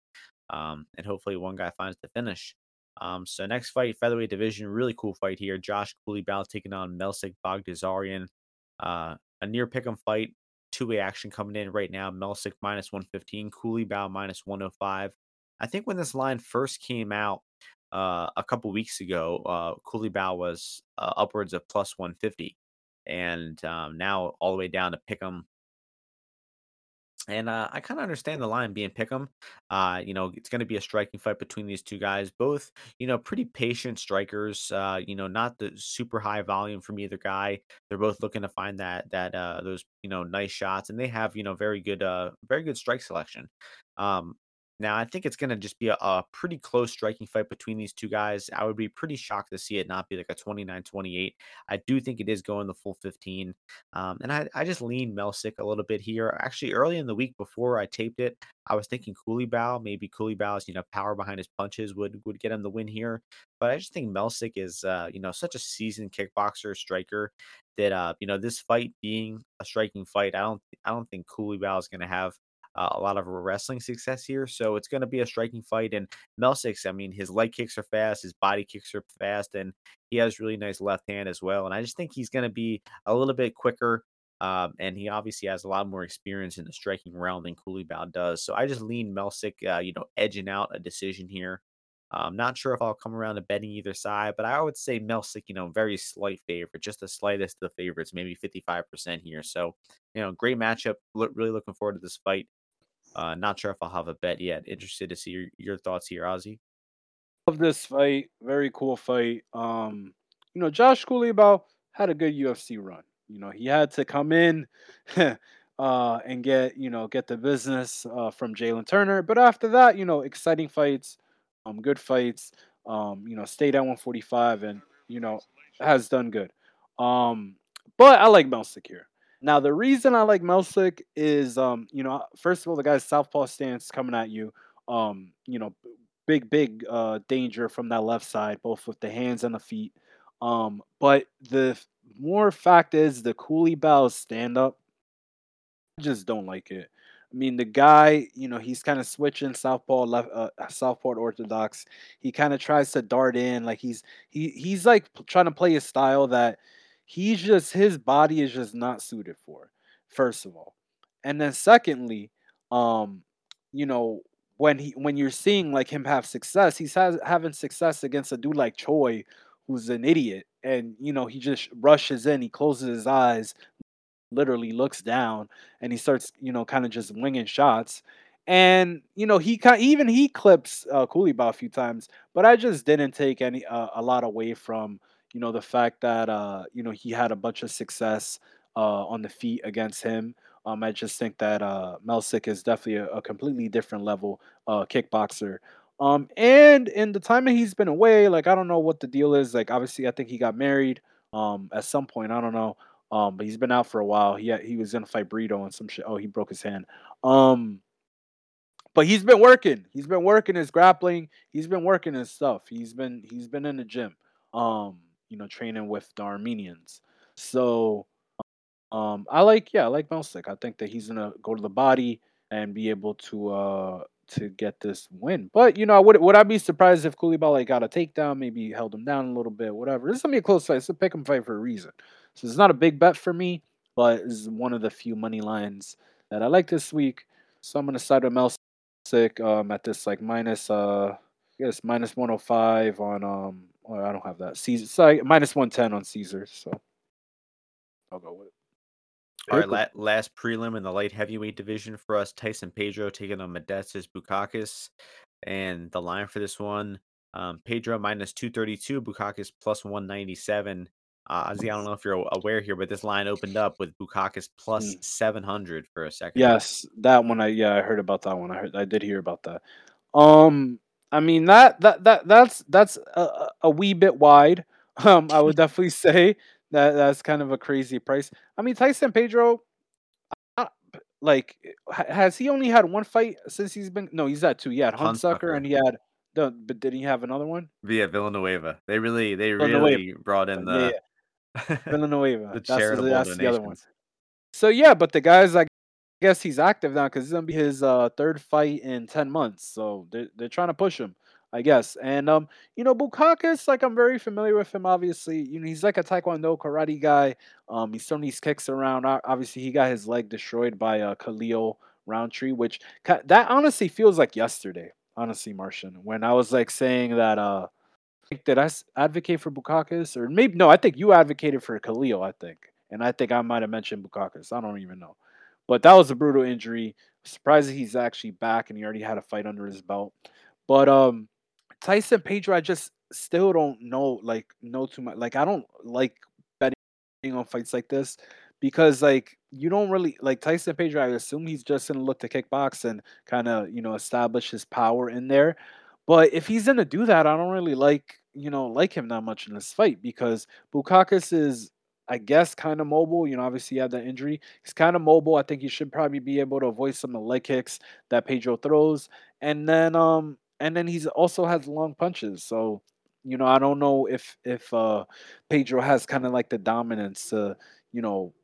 Um, and hopefully one guy finds the finish. Um, so next fight, featherweight division, really cool fight here. Josh Culibao taking on Melsik Baghdasaryan, uh, a near pick'em fight, two-way action coming in right now. Melsik minus one fifteen, Culibao minus one oh five. I think when this line first came out, Uh, a couple weeks ago, uh, Culibao was uh, upwards of plus one fifty, and um, now all the way down to pick'em. And uh, I kind of understand the line being pick'em. Uh, you know, it's going to be a striking fight between these two guys, both, you know, pretty patient strikers. Uh, you know, not the super high volume from either guy. They're both looking to find that that uh, those you know nice shots, and they have you know very good uh, very good strike selection. Um, Now, I think it's going to just be a, a pretty close striking fight between these two guys. I would be pretty shocked to see it not be like a twenty-nine twenty-eight. I do think it is going the full fifteen. Um, and I, I just lean Melsik a little bit here. Actually, early in the week before I taped it, I was thinking Culibao. Maybe Coulibao's, you know, power behind his punches would, would get him the win here. But I just think Melsik is, uh, you know, such a seasoned kickboxer, striker, that, uh, you know, this fight being a striking fight, I don't I don't think Culibao is going to have Uh, a lot of wrestling success here. So it's going to be a striking fight. And Melsik, I mean, his leg kicks are fast, his body kicks are fast, and he has really nice left hand as well. And I just think he's going to be a little bit quicker. Um, and he obviously has a lot more experience in the striking realm than Culibao does. So I just lean Melsik, uh, you know, edging out a decision here. I'm not sure if I'll come around to betting either side, but I would say Melsik, you know, very slight favorite, just the slightest of the favorites, maybe fifty-five percent here. So, you know, great matchup. Look, really looking forward to this fight. Uh, not sure if I'll have a bet yet. Interested to see your, your thoughts here, Ozzy. Love this fight. Very cool fight. Um, you know, Josh Culibao had a good U F C run. You know, he had to come in uh, and get, you know, get the business uh, from Jalen Turner. But after that, you know, exciting fights, um, good fights, um, you know, stayed at one forty-five and, you know, has done good. Um, but I like Melsik here. Now, the reason I like Melsik is, um, you know, first of all, the guy's southpaw stance coming at you. Um, you know, big, big uh, danger from that left side, both with the hands and the feet. Um, but the more fact is the Culibao stand-up, I just don't like it. I mean, the guy, you know, he's kind of switching southpaw, left, uh, southpaw orthodox. He kind of tries to dart in. Like, he's he he's, like, trying to play a style that, He's just, his body is just not suited for, first of all. And then secondly, um, you know, when he when you're seeing like him have success, he's has, having success against a dude like Choi, who's an idiot. And, you know, he just rushes in, he closes his eyes, literally looks down, and he starts, you know, kind of just winging shots. And, you know, he even he clips uh, Culibao a few times, but I just didn't take any uh, a lot away from, you know, the fact that, uh, you know, he had a bunch of success uh, on the feet against him. Um, I just think that uh, Melsik is definitely a, a completely different level uh, kickboxer. Um, and in the time that he's been away, like, I don't know what the deal is. Like, obviously, I think he got married um, at some point. I don't know. Um, but he's been out for a while. He he was gonna fight Brito and some shit. Oh, he broke his hand. Um, but he's been working. He's been working his grappling. He's been working his stuff. He's been he's been in the gym. Um, you know, training with the Armenians. So, um, I like yeah, I like Melsik. I think that he's gonna go to the body and be able to uh to get this win. But you know, I would would I be surprised if Culibao like got a takedown, maybe held him down a little bit, whatever. This is gonna be a close fight. It's a pick 'em fight for a reason. So it's not a big bet for me, but it's one of the few money lines that I like this week. So I'm going to side with Melsik um, at this like minus, uh, I guess minus one oh five on, um, oh, I don't have that. Caesar, sorry, minus one ten on Caesar. So I'll go with it. All right, la- last prelim in the light heavyweight division for us, Tyson Pedro taking on Modestus Bukauskas. And the line for this one, um, Pedro minus two thirty-two, Bukauskas plus one ninety-seven. Uh, Ozzy, I don't know if you're aware here, but this line opened up with Bukauskas plus seven hundred for a second. Yes, that one. I yeah, I heard about that one. I heard, I did hear about that. Um, I mean that that that that's that's a, a wee bit wide. Um, I would definitely say that that's kind of a crazy price. I mean, Tyson Pedro, I, like, has he only had one fight since he's been? No, he's had two. He had Huntsucker and he had. But did he have another one? Yeah, Villanueva. They really, they really brought in the. Yeah. Villanueva. the that's, that's the other one. So yeah, but the guys, I guess he's active now because it's gonna be his uh, third fight in ten months. So they're they're trying to push him, I guess. And um, you know, Bukauskas, like I'm very familiar with him. Obviously, you know, he's like a Taekwondo karate guy. Um, he's throwing these kicks around. Obviously, he got his leg destroyed by uh, Khalil Roundtree, which that honestly feels like yesterday. Honestly, Martian, when I was like saying that uh. Did I advocate for Bukauskas? Or maybe, no, I think you advocated for Khalil, I think. And I think I might have mentioned Bukauskas. I don't even know. But that was a brutal injury. I'm surprised that he's actually back and he already had a fight under his belt. But um, Tyson Pedro, I just still don't know, like, know too much. Like, I don't like betting on fights like this because, like, you don't really, like, Tyson Pedro, I assume he's just going to look to kickbox and kind of, you know, establish his power in there. But if he's going to do that, I don't really like, you know, like him that much in this fight because Bukauskas is, I guess, kind of mobile. You know, obviously he had that injury. He's kind of mobile. I think he should probably be able to avoid some of the leg kicks that Pedro throws. And then um, and then he's also has long punches. So, you know, I don't know if, if uh, Pedro has kind of like the dominance to, you know,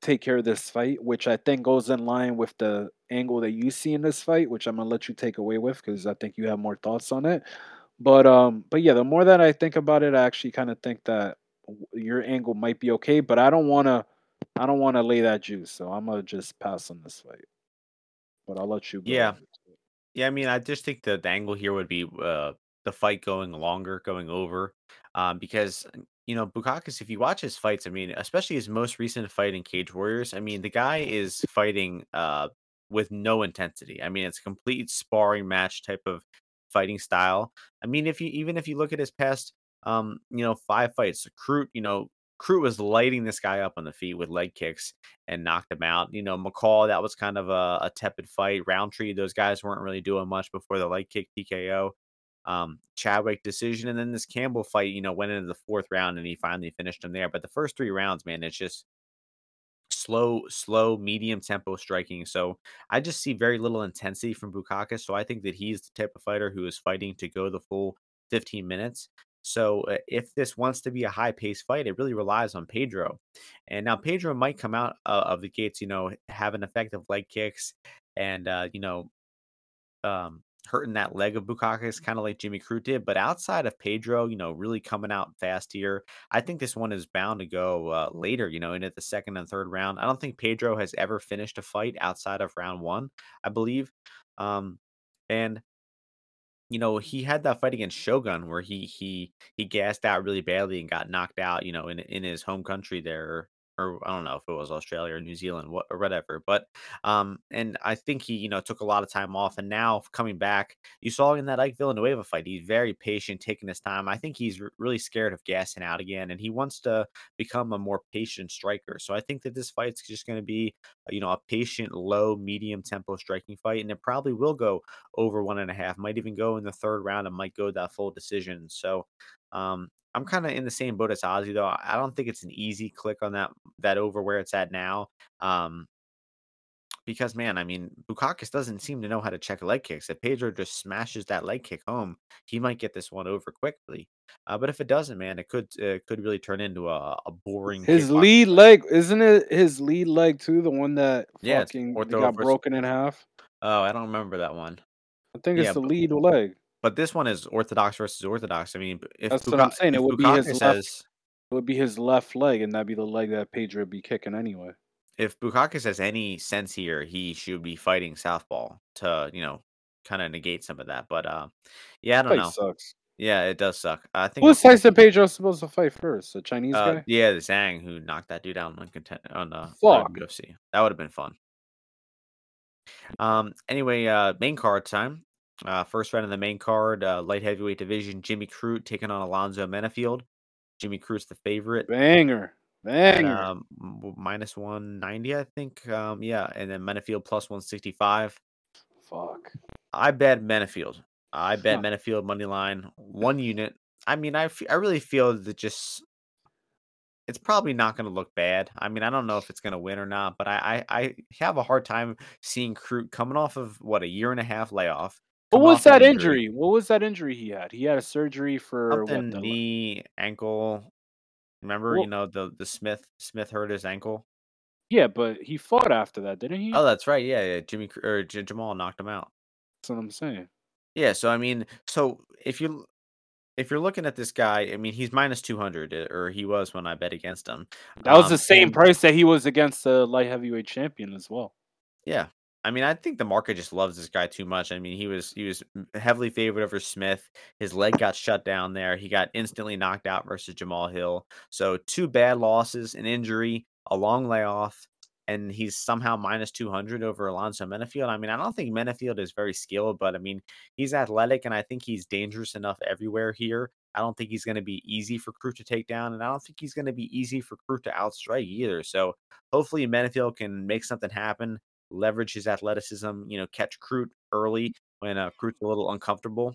take care of this fight, which I think goes in line with the angle that you see in this fight, which I'm gonna let you take away with because I think you have more thoughts on it. But um, but yeah, the more that I think about it, I actually kind of think that your angle might be okay. But I don't wanna, I don't wanna lay that juice, so I'm gonna just pass on this fight. But I'll let you. Go yeah, yeah. I mean, I just think the, the angle here would be uh, the fight going longer, going over, um, because. You know, Bukauskas, if you watch his fights, I mean, especially his most recent fight in Cage Warriors, I mean, the guy is fighting uh, with no intensity. I mean, it's a complete sparring match type of fighting style. I mean, if you even if you look at his past, um, you know, five fights, Crute, you know, Crute was lighting this guy up on the feet with leg kicks and knocked him out. You know, McCall, that was kind of a, a tepid fight. Roundtree, those guys weren't really doing much before the leg kick T K O. Um, Chadwick decision, and then this Campbell fight, you know, went into the fourth round and he finally finished him there. But the first three rounds, man, it's just slow, slow, medium tempo striking. So I just see very little intensity from Bukauskas. So I think that he's the type of fighter who is fighting to go the full fifteen minutes. So uh, if this wants to be a high paced fight, it really relies on Pedro. And now Pedro might come out uh, of the gates, you know, having effective leg kicks and, uh, you know, um, hurting that leg of Bukauskas, kind of like Jimmy Crute did. But outside of Pedro, you know, really coming out fast here, I think this one is bound to go uh, later, you know, into the second and third round. I don't think Pedro has ever finished a fight outside of round one, I believe. Um, and, you know, he had that fight against Shogun where he he he gassed out really badly and got knocked out, you know, in, in his home country there, or I don't know if it was Australia or New Zealand, what, or whatever. But, um, and I think he, you know, took a lot of time off, and now coming back, you saw in that Ike Villanueva fight, he's very patient, taking his time. I think he's r- really scared of gassing out again, and he wants to become a more patient striker. So I think that this fight's just going to be, you know, a patient, low, medium tempo striking fight, and it probably will go over one and a half, might even go in the third round and might go that full decision. So, um, I'm kind of in the same boat as Ozzy, though. I don't think it's an easy click on that that over where it's at now. Um, because, man, I mean, Bukauskas doesn't seem to know how to check leg kicks. If Pedro just smashes that leg kick home, he might get this one over quickly. Uh, but if it doesn't, man, it could uh, could really turn into a, a boring. His lead fight. Leg, isn't it his lead leg, too? The one that yeah, fucking got versus... broken in half? Oh, I don't remember that one. I think it's yeah, the but... lead leg. But this one is orthodox versus orthodox. I mean, if that's Buka- what I'm saying. It would Bukauskas be his says, left. It would be his left leg, and that'd be the leg that Pedro would be kicking anyway. If Bukauskas has any sense here, he should be fighting southpaw to, you know, kind of negate some of that. But uh, yeah, I don't know. Sucks. Yeah, it does suck. I think. Who's Tyson Pedro supposed to fight first? The Chinese uh, guy? Yeah, the Zhang who knocked that dude out on content on the U F C. That would have been fun. Um. Anyway, uh, main card time. Uh, first round of the main card, uh, light heavyweight division, Jimmy Crute taking on Alonzo Menifield. Jimmy Crute's the favorite. Banger. Banger. At, um, minus one ninety, I think. Um, yeah, and then Menifield plus one sixty-five. Fuck. I bet Menifield. I bet Menifield money line, one unit. I mean, I, f- I really feel that just... it's probably not going to look bad. I mean, I don't know if it's going to win or not, but I, I, I have a hard time seeing Crute coming off of, what, a year and a half layoff. What was that injury? injury? What was that injury he had? He had a surgery for something, what, knee, leg? ankle. Remember, well, you know, the, the Smith Smith hurt his ankle. Yeah, but he fought after that, didn't he? Oh, that's right. Yeah, yeah. Jimmy or J- Jamal knocked him out. That's what I'm saying. Yeah. So I mean, so if you if you're looking at this guy, I mean, he's minus two hundred, or he was when I bet against him. That was um, the same and, price that he was against the light heavyweight champion as well. Yeah. I mean, I think the market just loves this guy too much. I mean, he was he was heavily favored over Smith. His leg got shut down there. He got instantly knocked out versus Jamal Hill. So two bad losses, an injury, a long layoff, and he's somehow minus two hundred over Alonzo Menifield. I mean, I don't think Menifield is very skilled, but I mean, he's athletic, and I think he's dangerous enough everywhere here. I don't think he's going to be easy for Crute to take down, and I don't think he's going to be easy for Crute to outstrike either. So hopefully Menifield can make something happen. Leverage his athleticism, you know, catch Crute early when uh, Crute's a little uncomfortable,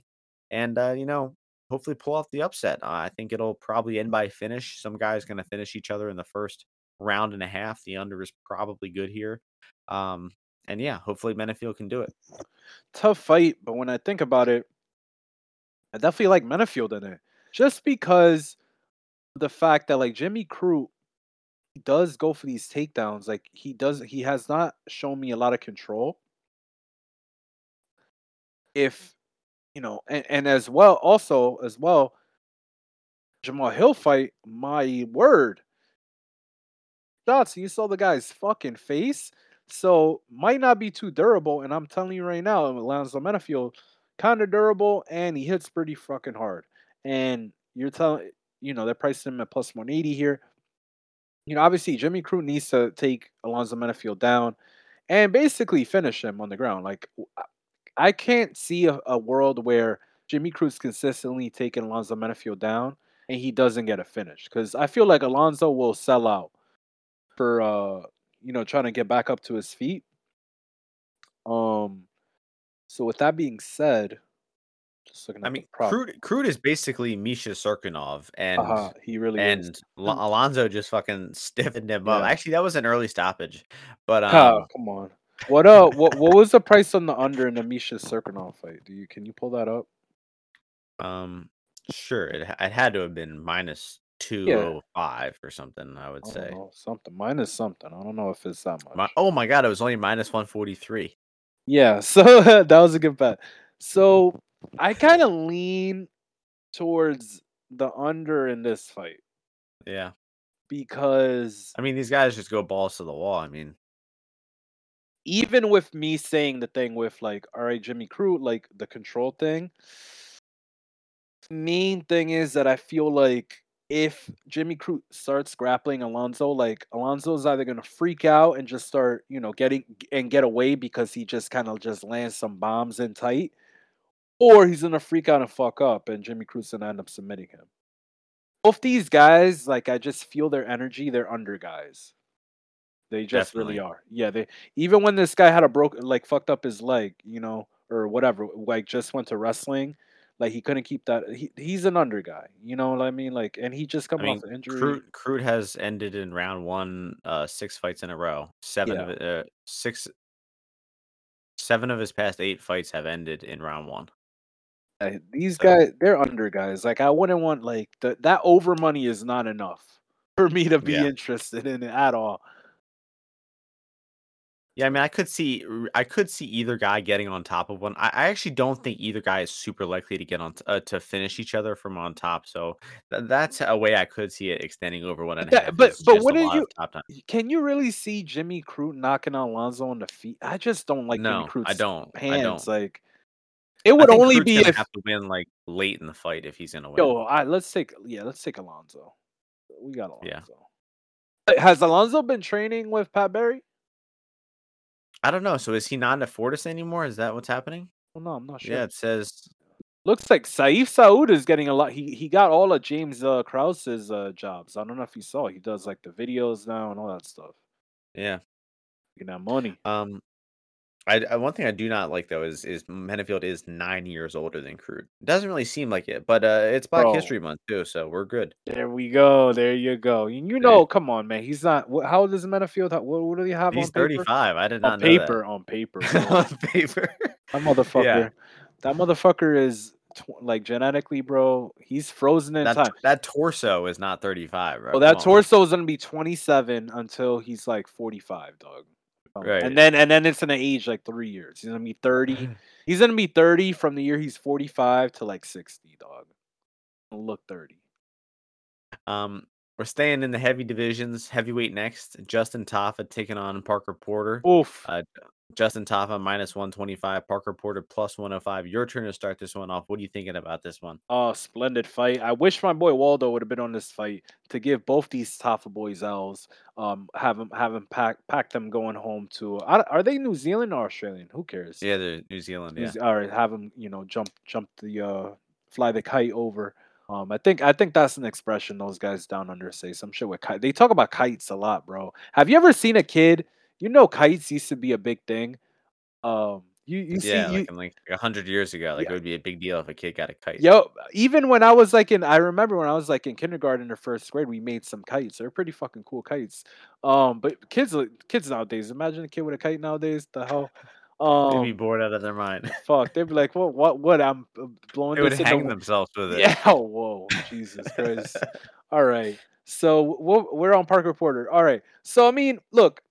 and uh, you know, hopefully pull off the upset. Uh, I think it'll probably end by finish. Some guys going to finish each other in the first round and a half. The under is probably good here, um, and yeah, hopefully Menifield can do it. Tough fight, but when I think about it, I definitely like Menifield in it, just because the fact that like Jimmy Crute does go for these takedowns. Like he does, he has not shown me a lot of control. If you know, and, and as well, also as well, Jamal Hill fight. My word, shots. You saw the guy's fucking face, so might not be too durable. And I'm telling you right now, Alonzo Menifield kind of durable, and he hits pretty fucking hard. And you're telling, you know, they're pricing him at plus one eighty here. You know, obviously, Jimmy Crute needs to take Alonzo Menifield down and basically finish him on the ground. Like, I can't see a, a world where Jimmy Crute's consistently taking Alonzo Menifield down and he doesn't get a finish. Because I feel like Alonzo will sell out for, uh, you know, trying to get back up to his feet. Um, so with that being said... Just looking at I mean, Crute, Crute is basically Misha Serkinov, and uh-huh, he really and is. L- Alonzo just fucking stiffened him yeah. up. Actually, that was an early stoppage, but um, oh, come on, what uh, what what was the price on the under in the Misha Serkinov fight? Do you can you pull that up? Um, sure, it it had to have been minus two oh five or something. I would I say know, something minus something. I don't know if it's that much. My, oh my god, it was only minus one forty three. Yeah, so that was a good bet. So. I kind of lean towards the under in this fight. Yeah. Because... I mean, these guys just go balls to the wall. I mean... Even with me saying the thing with, like, all right, Jimmy Crute, like, the control thing. Main thing is that I feel like if Jimmy Crute starts grappling Alonzo, like Alonzo's either going to freak out and just start, you know, getting and get away because he just kind of just lands some bombs in tight, or he's going to freak out and fuck up and Jimmy Crute's going to end up submitting him. Both these guys, like, I just feel their energy. They're under guys. They just Definitely. really are. Yeah. They, even when this guy had a broken, like fucked up his leg, you know, or whatever, like just went to wrestling. Like, he couldn't keep that. He, he's an under guy. You know what I mean? Like, and he just comes I mean, off an injury. Crute, Crute has ended in round one, uh, six fights in a row. Seven yeah. of uh, six, seven of his past eight fights have ended in round one. Yeah, these so. guys, they're under guys. Like, I wouldn't want, like, the, that over money is not enough for me to be yeah. interested in it at all. Yeah, I mean, I could see, I could see either guy getting on top of one. I, I actually don't think either guy is super likely to get on t- uh, to finish each other from on top. So th- that's a way I could see it extending over one and a half. But it's but what are you? Can you really see Jimmy Crute knocking Alonzo on the feet? I just don't like no, Jimmy Crute's I don't. Hands. I don't. Like, it would only Crute's be if have to win like late in the fight if he's gonna win. Yo, all right, let's take yeah, let's take Alonzo. We got Alonzo. Yeah. Has Alonzo been training with Pat Barry? I don't know. So is he not a Fortis anymore? Is that what's happening? Well, no, I'm not sure. Yeah, it says. Looks like Saif Saud is getting a lot. He he got all of James uh, Krause's uh, jobs. I don't know if you saw. He does like the videos now and all that stuff. Yeah, you know, money. Um, I, I one thing I do not like though is is Menifield is nine years older than Crute. It doesn't really seem like it, but uh, it's Black Bro. History Month too, so we're good. There we go. There you go. And you know, come on, man. He's not. How old is Menifield? What, what do they have? He's on paper? thirty-five. I did not on know paper, that. On paper. On paper. That motherfucker. Yeah. That motherfucker is tw- like genetically, bro. He's frozen in that, time. That torso is not thirty-five, right? Well, that come torso on. is gonna be twenty-seven until he's like forty-five, dog. Right. And then and then it's gonna age like three years. He's gonna be thirty. He's gonna be thirty from the year he's forty-five to like sixty, dog. Look thirty. Um, we're staying in the heavy divisions. Heavyweight next. Justin Tafa taking on Parker Porter. Oof. Uh, Justin Tafa minus one twenty-five. Parker Porter plus one hundred five. Your turn to start this one off. What are you thinking about this one? Oh, splendid fight. I wish my boy Waldo would have been on this fight to give both these Tafa boys elves. Um, have them have them pack pack them going home to. Uh, are they New Zealand or Australian? Who cares? Yeah, they're New Zealand. Yeah. All right, have them. You know, jump jump the uh, fly the kite over. Um, I think I think that's an expression those guys down under say. Some shit with kites. They talk about kites a lot, bro. Have you ever seen a kid? You know, kites used to be a big thing. Um, you, you yeah, see, like, you, in like a hundred years ago, like yeah. it would be a big deal if a kid got a kite. Yo, even when I was like in, I remember when I was like in kindergarten or first grade, we made some kites. They're pretty fucking cool kites. Um, but kids, kids nowadays, imagine a kid with a kite nowadays. The hell. Um, they'd be bored out of their mind. Fuck, they'd be like, "What? What? What? I'm blowing." They would hang the... themselves with it. Yeah. Whoa, Jesus Christ. All right. So we'll, we're on Parker Porter. All right. So I mean, look,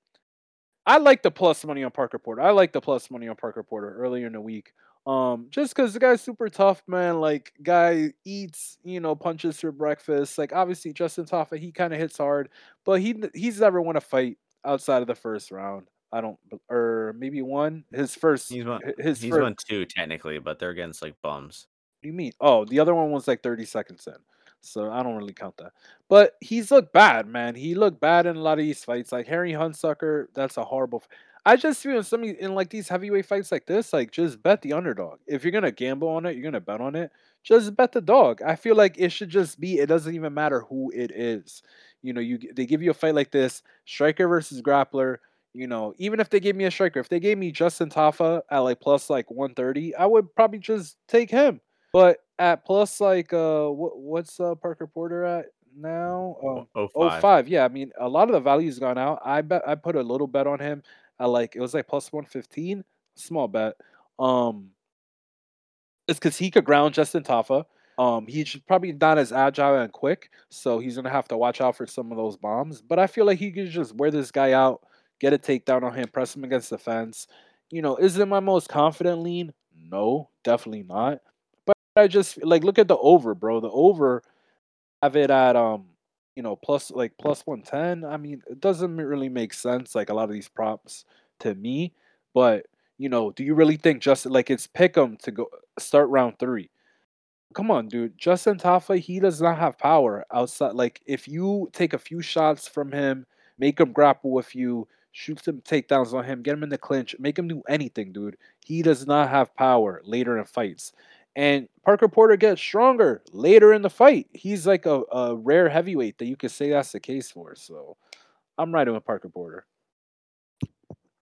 I like the plus money on Parker Porter. I like the plus money on Parker Porter earlier in the week. Um, just because the guy's super tough, man. Like, guy eats, you know, punches for breakfast. Like, obviously Justin Tafa, he kind of hits hard, but he he's never won a fight outside of the first round. I don't, or maybe one. His first, he's won, his he's first, won two technically, but they're against like bums. What do you mean? Oh, the other one was like thirty seconds in, so I don't really count that. But he's looked bad, man. He looked bad in a lot of these fights. Like Harry Hunsucker, that's a horrible. F- I just feel in some in like these heavyweight fights like this, like just bet the underdog. If you're gonna gamble on it, you're gonna bet on it. Just bet the dog. I feel like it should just be. It doesn't even matter who it is. You know, you they give you a fight like this, striker versus grappler. You know, even if they gave me a striker, if they gave me Justin Tafa at like plus like one thirty, I would probably just take him. But at plus like, uh, what, what's uh, Parker Porter at now? Um, oh, oh, five. Yeah, I mean, a lot of the value's gone out. I bet I put a little bet on him at like, it was like plus one fifteen, small bet. Um, it's because he could ground Justin Tafa. Um, he's probably not as agile and quick, so he's going to have to watch out for some of those bombs. But I feel like he could just wear this guy out. Get a takedown on him, press him against the fence. You know, is it my most confident lean? No, definitely not. But I just, like, look at the over, bro. The over, have it at, um, you know, plus, like, plus one ten. I mean, it doesn't really make sense, like, a lot of these props to me. But, you know, do you really think just, like, it's pick 'em to go start round three? come on, dude. Justin Tafa, he does not have power outside. Like, if you take a few shots from him, make him grapple with you, shoot some takedowns on him, get him in the clinch, make him do anything, dude. He does not have power later in fights. And Parker Porter gets stronger later in the fight. He's like a, a rare heavyweight that you could say that's the case for. So I'm riding with Parker Porter.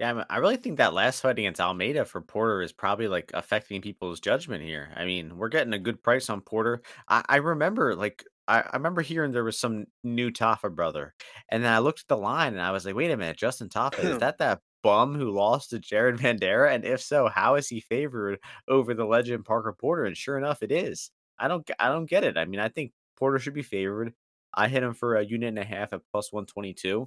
Yeah, I really think that last fight against Almeida for Porter is probably like affecting people's judgment here. I mean, we're getting a good price on Porter. I, I remember like I, I remember hearing there was some new Tafa brother, and then I looked at the line and I was like, wait a minute, Justin Tafa, is that that bum who lost to Jared Vandera? And if so, how is he favored over the legend Parker Porter? And sure enough, it is. I don't I don't get it. I mean, I think Porter should be favored. I hit him for a unit and a half at plus one twenty-two.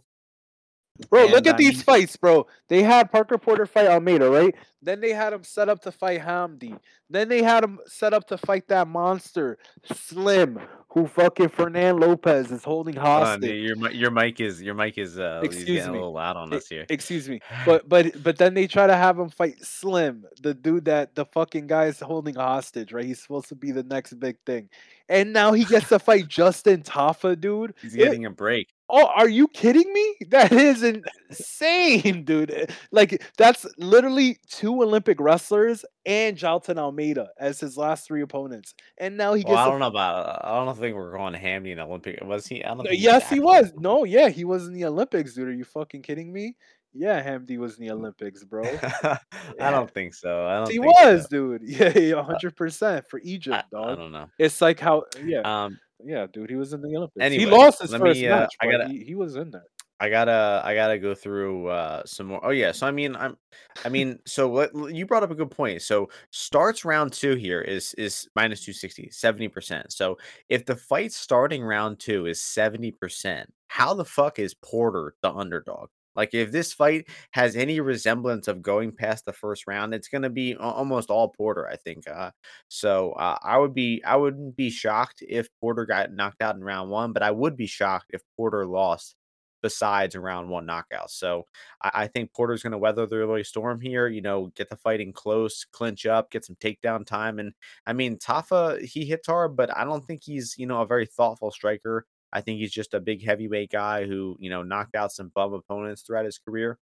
Bro, and look at I these mean, fights, bro. They had Parker Porter fight Almeida, right? Then they had him set up to fight Hamdi. Then they had him set up to fight that monster, Slim, who fucking Fernan Lopez is holding hostage. Uh, your, your mic is your mic is uh, excuse me. A little loud on us here. Excuse me. But but but then they try to have him fight Slim, the dude that the fucking guy is holding hostage, right? He's supposed to be the next big thing. And now he gets to fight Justin Tafa, dude. He's getting it, a break. Oh, are you kidding me? That is insane, dude. Like, that's literally two Olympic wrestlers and Jalton Almeida as his last three opponents. And now he gets... Well, I don't a... know about... I don't think we're going Hamdi in the Olympic. Was he... I don't think yes, he, he was. No, yeah, he was in the Olympics, dude. Are you fucking kidding me? Yeah, Hamdi was in the Olympics, bro. Yeah. I don't think so. I don't he think was, so. Dude. Yeah, one hundred percent for Egypt, I, dog. I don't know. It's like how... Yeah. Um, Yeah, dude, he was in the Olympics. Anyway, he lost his first me, uh, match, but I gotta, he, he was in there. I gotta, I gotta go through uh, some more. Oh yeah, so I mean, I'm, I mean, so what, you brought up a good point. So starts round two here is is minus two sixty, seventy percent. So if the fight starting round two is seventy percent, how the fuck is Porter the underdog? Like, if this fight has any resemblance of going past the first round, it's going to be almost all Porter, I think. Uh, so uh, I would be, I wouldn't be shocked if Porter got knocked out in round one, but I would be shocked if Porter lost besides a round one knockout. So I, I think Porter's going to weather the early storm here, you know, get the fighting close, clinch up, get some takedown time. And I mean, Tafa, he hits hard, but I don't think he's, you know, a very thoughtful striker. I think he's just a big heavyweight guy who, you know, knocked out some bum opponents throughout his career.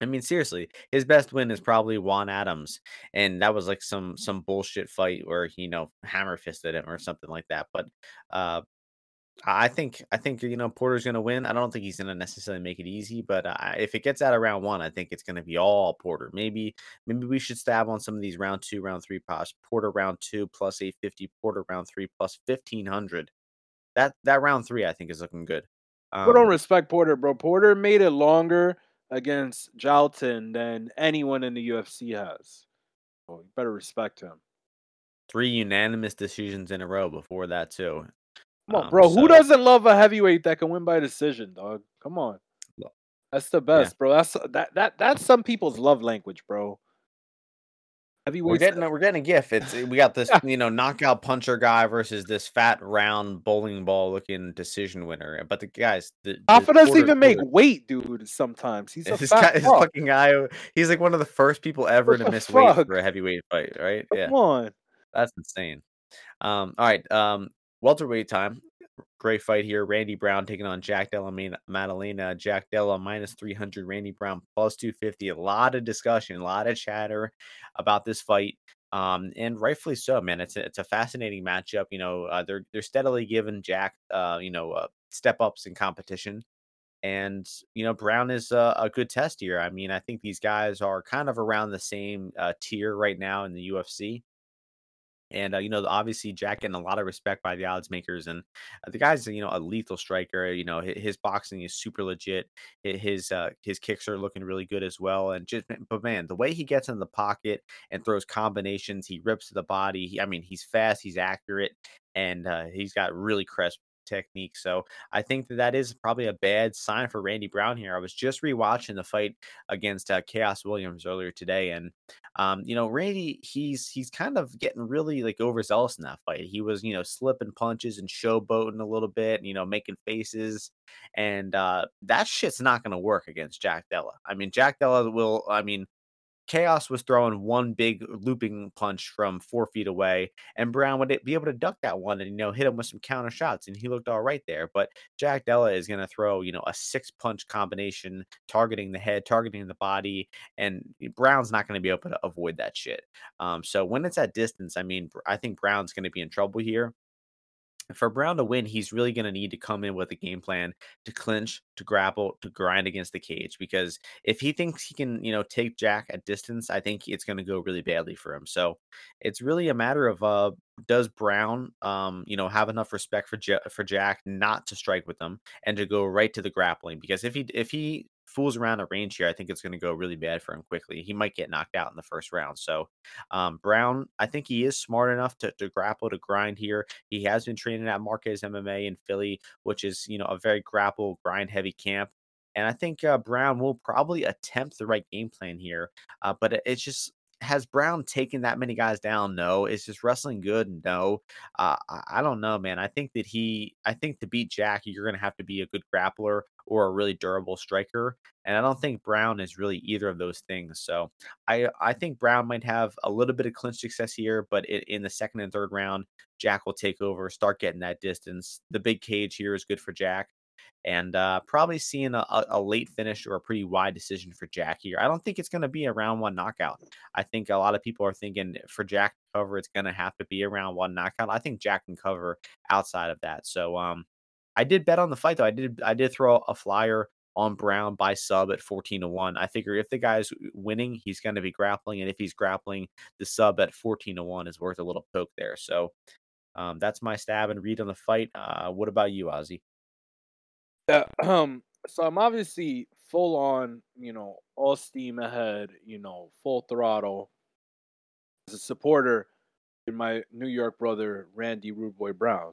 I mean, seriously, his best win is probably Juan Adams. And that was like some some bullshit fight where he, you know, hammer fisted him or something like that. But uh, I think I think, you know, Porter's going to win. I don't think he's going to necessarily make it easy. But uh, if it gets out of round one, I think it's going to be all Porter. Maybe maybe we should stab on some of these round two, round three pops. Porter round two plus eight fifty, Porter round three plus fifteen hundred. That that round three, I think, is looking good. Um, we don't respect Porter, bro. Porter made it longer against Jalton than anyone in the U F C has. Well, you better respect him. Three unanimous decisions in a row before that, too. Come on, um, bro. So... Who doesn't love a heavyweight that can win by decision, dog? Come on. That's the best, yeah. bro. That's that that that's some people's love language, bro. We're getting, we're getting a gif. It's we got this, you know, knockout puncher guy versus this fat round bowling ball looking decision winner. But the guys, the, Tafa doesn't even make Porter. Weight, dude. Sometimes he's a this fat guy, this fucking guy. He's like one of the first people ever what to miss fuck? weight for a heavyweight fight, right? Come yeah, on, that's insane. Um, all right, um, welterweight time. Great fight here. Randy Brown taking on Jack Della Maddalena. Jack Della minus three hundred, Randy Brown plus two fifty. A lot of discussion, a lot of chatter about this fight. Um, and rightfully so, man. It's a, it's a fascinating matchup. You know, uh, they're they're steadily giving Jack, uh, you know, uh, step ups in competition. And, you know, Brown is a, a good test here. I mean, I think these guys are kind of around the same uh, tier right now in the U F C. And, uh, you know, obviously Jack getting a lot of respect by the odds makers, and the guy's, you know, a lethal striker. You know, his, his boxing is super legit. His uh, his kicks are looking really good as well. And just, but man, the way he gets in the pocket and throws combinations, he rips to the body. He, I mean, he's fast, he's accurate, and uh, he's got really crisp technique. So I think that that is probably a bad sign for Randy Brown here. I was just rewatching the fight against uh, Chaos Williams earlier today, and um, you know, Randy, he's he's kind of getting really like overzealous in that fight. He was, you know, slipping punches and showboating a little bit, and, you know, making faces, and uh, that shit's not going to work against Jack Della. I mean, Jack Della will. I mean, Chaos was throwing one big looping punch from four feet away, and Brown would be able to duck that one and, you know, hit him with some counter shots, and he looked all right there. But Jack Della is going to throw, you know, a six-punch combination, targeting the head, targeting the body, and Brown's not going to be able to avoid that shit. Um, so when it's at distance, I mean, I think Brown's going to be in trouble here. For Brown to win, he's really going to need to come in with a game plan to clinch, to grapple, to grind against the cage, because if he thinks he can, you know, take Jack at distance, I think it's going to go really badly for him. So it's really a matter of, uh, does Brown, um, you know, have enough respect for J- for Jack not to strike with him and to go right to the grappling? Because if he, if he fools around at range here, I think it's going to go really bad for him quickly. He might get knocked out in the first round. So um, Brown, I think he is smart enough to, to grapple, to grind here. He has been training at Marquez M M A in Philly, which is, you know, a very grapple, grind heavy camp. And I think uh, Brown will probably attempt the right game plan here. Uh, but it's just, has Brown taken that many guys down? No. Is just wrestling good? No. Uh, I don't know, man. I think that he, I think to beat Jack, you're going to have to be a good grappler or a really durable striker. And I don't think Brown is really either of those things. So I, I think Brown might have a little bit of clinch success here, but it, in the second and third round, Jack will take over, start getting that distance. The big cage here is good for Jack. And uh, probably seeing a, a late finish or a pretty wide decision for Jack here. I don't think it's going to be a round one knockout. I think a lot of people are thinking for Jack to cover, it's going to have to be a round one knockout. I think Jack can cover outside of that. So um, I did bet on the fight, though. I did I did throw a flyer on Brown by sub at fourteen to one. I figure if the guy's winning, he's going to be grappling. And if he's grappling, the sub at fourteen to one is worth a little poke there. So um, that's my stab and read on the fight. Uh, what about you, Ozzy? Yeah, um, so I'm obviously full on, you know, all steam ahead, you know, full throttle as a supporter in my New York brother, Randy Rudeboy Brown,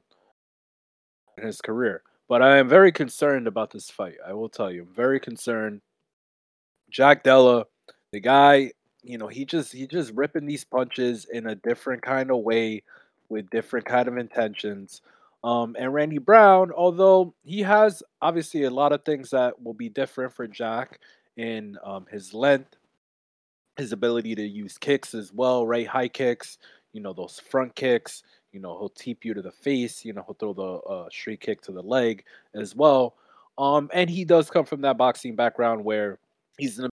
in his career. But I am very concerned about this fight. I will tell you, I'm very concerned. Jack Della, the guy, you know, he just he just ripping these punches in a different kind of way with different kind of intentions. Um, and Randy Brown, although he has obviously a lot of things that will be different for Jack in um, his length, his ability to use kicks as well, right? High kicks, you know, those front kicks, you know, he'll teep you to the face, you know, he'll throw the uh, straight kick to the leg as well. Um, and he does come from that boxing background where he's going to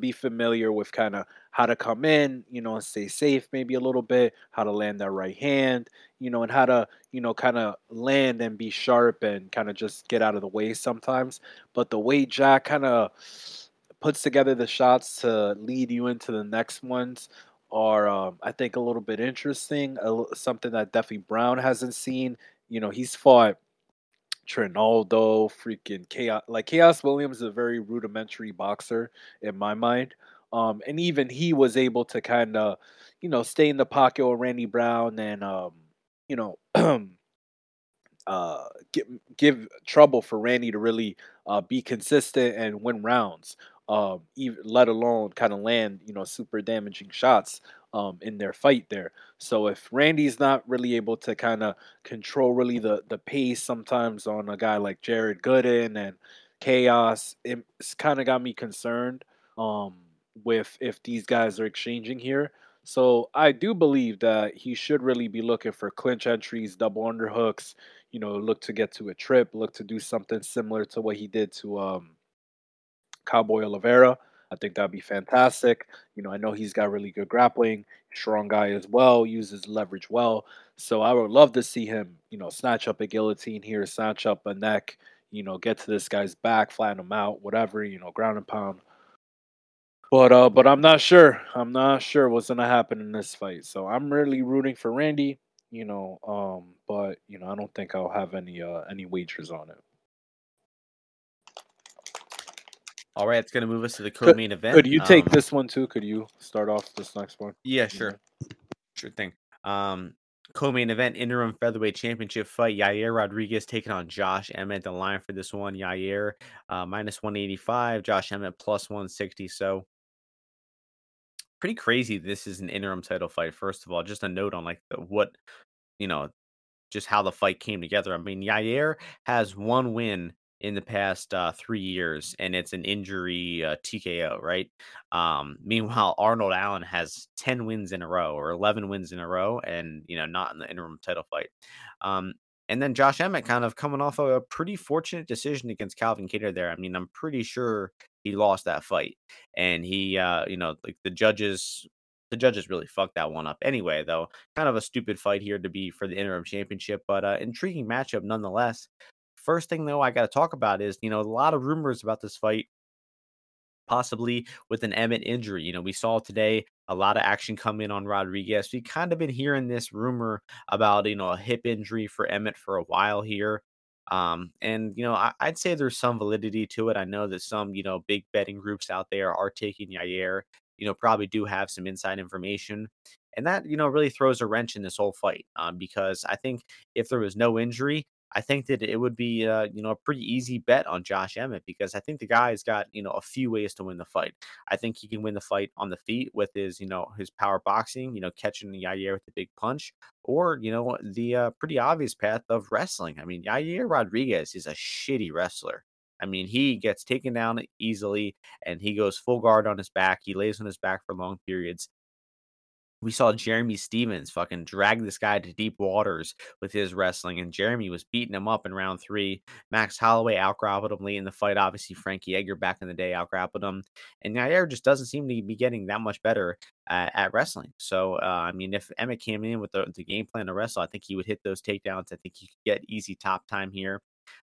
be familiar with kind of how to come in, you know, and stay safe maybe a little bit, how to land that right hand, you know, and how to, you know, kind of land and be sharp and kind of just get out of the way sometimes. But the way Jack kind of puts together the shots to lead you into the next ones are, um, I think, a little bit interesting, a, something that definitely Brown hasn't seen. You know, he's fought Trinaldo, freaking Chaos. Like, Chaos Williams is a very rudimentary boxer in my mind. Um, and even he was able to kind of, you know, stay in the pocket with Randy Brown and, um, you know, uh, give, give trouble for Randy to really uh, be consistent and win rounds, uh, even, let alone kind of land, you know, super damaging shots um, in their fight there. So if Randy's not really able to kind of control really the, the pace sometimes on a guy like Jared Gooden and Chaos, it's kind of got me concerned. Um, with if these guys are exchanging here. So I do believe that he should really be looking for clinch entries, double underhooks, you know, look to get to a trip, look to do something similar to what he did to um, Cowboy Oliveira. I think that'd be fantastic. You know, I know he's got really good grappling, strong guy as well, uses leverage well. So I would love to see him, you know, snatch up a guillotine here, snatch up a neck, you know, get to this guy's back, flatten him out, whatever, you know, ground and pound. But uh, but I'm not sure. I'm not sure what's going to happen in this fight. So I'm really rooting for Randy, you know, um, but, you know, I don't think I'll have any uh, any wagers on it. All right, it's going to move us to the co-main event. Could you take um, this one, too? Could you start off this next one? Yeah, sure. Sure thing. Um, co-main event, interim featherweight championship fight. Yair Rodriguez taking on Josh Emmett. The line for this one, Yair uh, minus one eighty-five, Josh Emmett plus one sixty. So pretty crazy this is an interim title fight. First of all, just a note on like the, what, you know, just how the fight came together. I mean, Yair has one win in the past uh, three years, and it's an injury uh, T K O, right? Um, meanwhile, Arnold Allen has ten wins in a row or eleven wins in a row, and, you know, not in the interim title fight. Um, and then Josh Emmett kind of coming off of a pretty fortunate decision against Calvin Kattar there. I mean, I'm pretty sure he lost that fight, and he, uh, you know, like the judges, the judges really fucked that one up anyway, though. Kind of a stupid fight here to be for the interim championship, but uh, intriguing matchup nonetheless. First thing, though, I got to talk about is, you know, a lot of rumors about this fight, possibly with an Emmett injury. You know, we saw today a lot of action come in on Rodriguez. We've kind of been hearing this rumor about, you know, a hip injury for Emmett for a while here. Um, and, you know, I, I'd say there's some validity to it. I know that some, you know, big betting groups out there are taking Yair, you know, probably do have some inside information. And that, you know, really throws a wrench in this whole fight, um, because I think if there was no injury, I think that it would be, uh, you know, a pretty easy bet on Josh Emmett, because I think the guy's got, you know, a few ways to win the fight. I think he can win the fight on the feet with his, you know, his power boxing, you know, catching Yair with the big punch, or, you know, the uh, pretty obvious path of wrestling. I mean, Yair Rodriguez is a shitty wrestler. I mean, he gets taken down easily, and he goes full guard on his back. He lays on his back for long periods. We saw Jeremy Stevens fucking drag this guy to deep waters with his wrestling, and Jeremy was beating him up in round three. Max Holloway outgrappled him late in the fight. Obviously, Frankie Edgar back in the day outgrappled him, and Yair just doesn't seem to be getting that much better uh, at wrestling. So, uh, I mean, if Emmett came in with the, the game plan to wrestle, I think he would hit those takedowns. I think he could get easy top time here.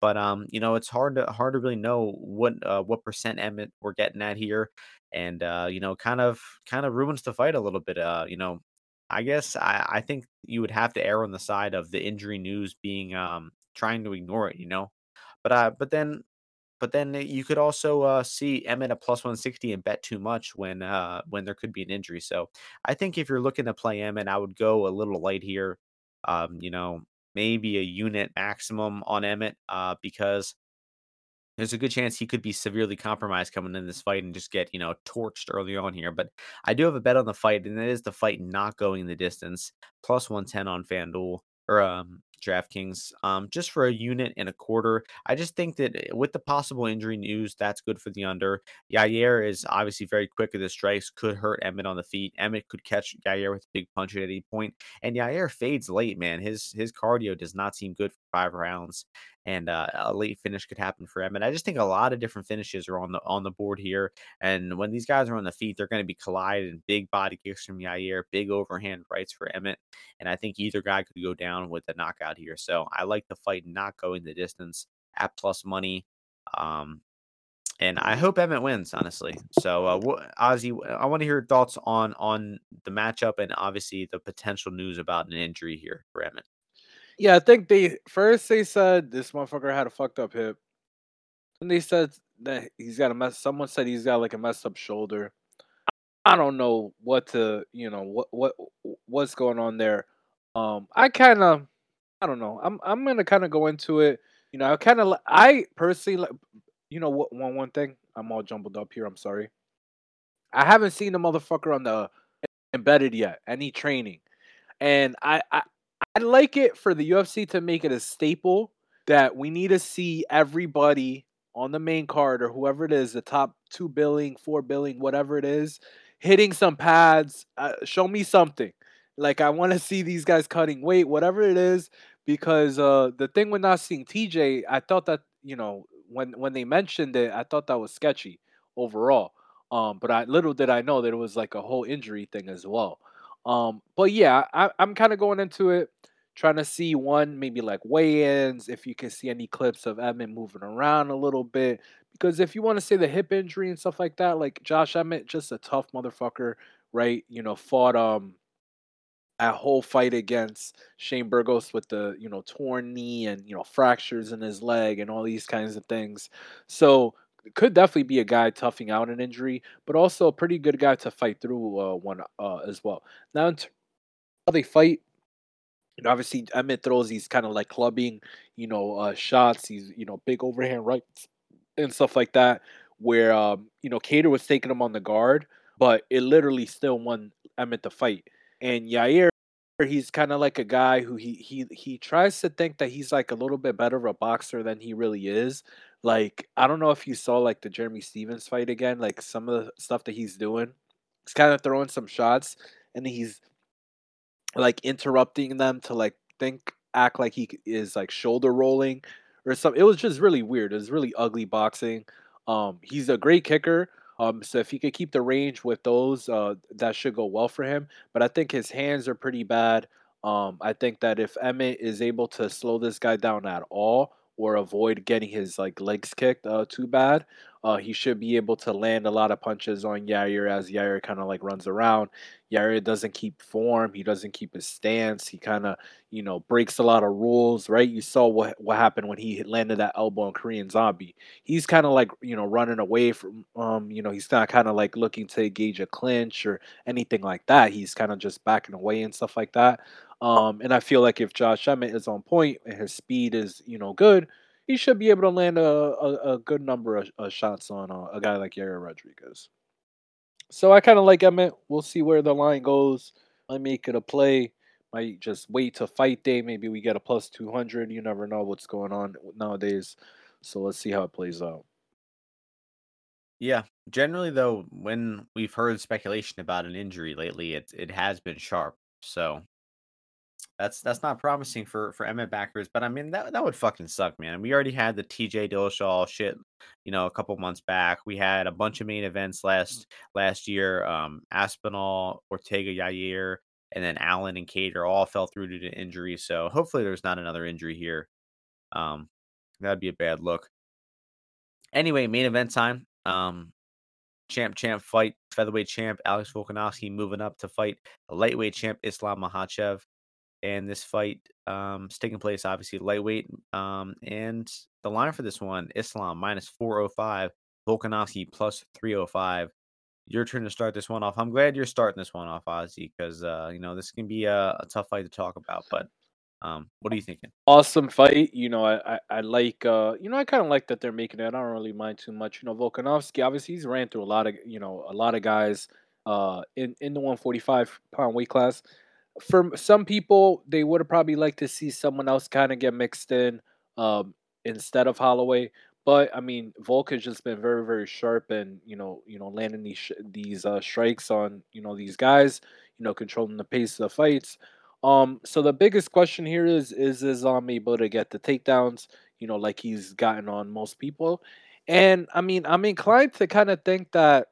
But, um, you know, it's hard to hard to really know what uh, what percent Emmett we're getting at here. And, uh, you know, kind of kind of ruins the fight a little bit. Uh, you know, I guess I, I think you would have to err on the side of the injury news being um, trying to ignore it, you know. But uh, but then but then you could also uh, see Emmett at plus one sixty and bet too much when uh, when there could be an injury. So I think if you're looking to play Emmett, I would go a little light here, um, you know. Maybe a unit maximum on Emmett, uh, because there's a good chance he could be severely compromised coming in this fight and just get, you know, torched early on here. But I do have a bet on the fight, and that is the fight not going the distance, plus one ten on FanDuel or um, DraftKings, um, just for a unit and a quarter. I just think that with the possible injury news, that's good for the under. Yair is obviously very quick at the strikes, could hurt Emmett on the feet. Emmett could catch Yair with a big punch at any point, and Yair fades late, man. His his cardio does not seem good for five rounds, and uh, a late finish could happen for Emmett. I just think a lot of different finishes are on the on the board here, and when these guys are on the feet, they're going to be colliding. Big body kicks from Yair, big overhand rights for Emmett, and I think either guy could go down with a knockout here. So I like the fight not going the distance at plus money, um, and I hope Emmett wins, honestly. So uh, what, Ozzy, I want to hear your thoughts on on the matchup and obviously the potential news about an injury here for Emmett. Yeah, I think they first they said this motherfucker had a fucked up hip. Then they said that he's got a mess. Someone said he's got like a messed up shoulder. I don't know what to, you know, what what what's going on there. Um, I kind of, I don't know. I'm I'm gonna kind of go into it. You know, I kind of, I personally, you know, what one one thing. I'm all jumbled up here. I'm sorry. I haven't seen the motherfucker on the embedded yet. Any training, and I. I I like it for the U F C to make it a staple that we need to see everybody on the main card or whoever it is, the top two billing, four billing, whatever it is, hitting some pads. Uh, show me something. Like, I want to see these guys cutting weight, whatever it is, because uh, the thing with not seeing T J, I thought that, you know, when, when they mentioned it, I thought that was sketchy overall. Um, but I, little did I know that it was like a whole injury thing as well. Um, but yeah, I, I'm kind of going into it, trying to see one, maybe like weigh-ins, if you can see any clips of Emmett moving around a little bit, because if you want to say the hip injury and stuff like that, like Josh Emmett, just a tough motherfucker, right? You know, fought, um, that whole fight against Shane Burgos with the, you know, torn knee and, you know, fractures in his leg and all these kinds of things. So could definitely be a guy toughing out an injury, but also a pretty good guy to fight through uh, one uh, as well. Now, in terms of how they fight, you know, obviously Emmett throws these kind of like clubbing, you know, uh, shots, these, you know, big overhand rights and stuff like that, where, um, you know, Kattar was taking him on the guard, but it literally still won Emmett the fight. And Yair, he's kind of like a guy who he he he tries to think that he's like a little bit better of a boxer than he really is. Like, I don't know if you saw, like, the Jeremy Stevens fight again. Like, some of the stuff that he's doing, he's kind of throwing some shots, and he's, like, interrupting them to, like, think, act like he is, like, shoulder rolling or something. It was just really weird. It was really ugly boxing. Um, he's a great kicker. Um, so if he could keep the range with those, uh, that should go well for him. But I think his hands are pretty bad. Um, I think that if Emmett is able to slow this guy down at all, or avoid getting his, like, legs kicked uh, too bad, uh, he should be able to land a lot of punches on Yair as Yair kind of, like, runs around. Yair doesn't keep form. He doesn't keep his stance. He kind of, you know, breaks a lot of rules, right? You saw what what happened when he landed that elbow on Korean Zombie. He's kind of, like, you know, running away from, um, you know, he's not kind of, like, looking to engage a clinch or anything like that. He's kind of just backing away and stuff like that. Um, and I feel like if Josh Emmett is on point and his speed is, you know, good, he should be able to land a, a, a good number of, of shots on a, a guy like Yair Rodriguez. So I kind of like Emmett. We'll see where the line goes. I make it a play. Might just wait to fight day. Maybe we get a plus two hundred. You never know what's going on nowadays. So let's see how it plays out. Yeah. Generally, though, when we've heard speculation about an injury lately, it it has been sharp. So That's that's not promising for, for Emmett backers, but I mean, that that would fucking suck, man. We already had the T J Dillashaw shit, you know, a couple months back. We had a bunch of main events last last year. Um, Aspinall, Ortega, Yair, and then Allen and Cater all fell through due to injury. So hopefully there's not another injury here. Um, that'd be a bad look. Anyway, main event time. Um, champ, champ fight, featherweight champ Alex Volkanovski moving up to fight lightweight champ Islam Makhachev. And this fight um, is taking place, obviously, lightweight. Um, and the line for this one, Islam minus four oh five, Volkanovski plus three oh five. Your turn to start this one off. I'm glad you're starting this one off, Ozzy, because, uh, you know, this can be a, a tough fight to talk about. But um, what are you thinking? Awesome fight. You know, I I, I like, uh, you know, I kind of like that they're making it. I don't really mind too much. You know, Volkanovski, obviously, he's ran through a lot of, you know, a lot of guys uh, in, in the one forty-five pound weight class. For some people, they would have probably liked to see someone else kind of get mixed in um, instead of Holloway. But I mean, Volk has just been very, very sharp, and you know, you know, landing these sh- these uh, strikes on you know these guys, you know, controlling the pace of the fights. Um, so the biggest question here is: is Islam able to get the takedowns? You know, like he's gotten on most people. And I mean, I'm inclined to kind of think that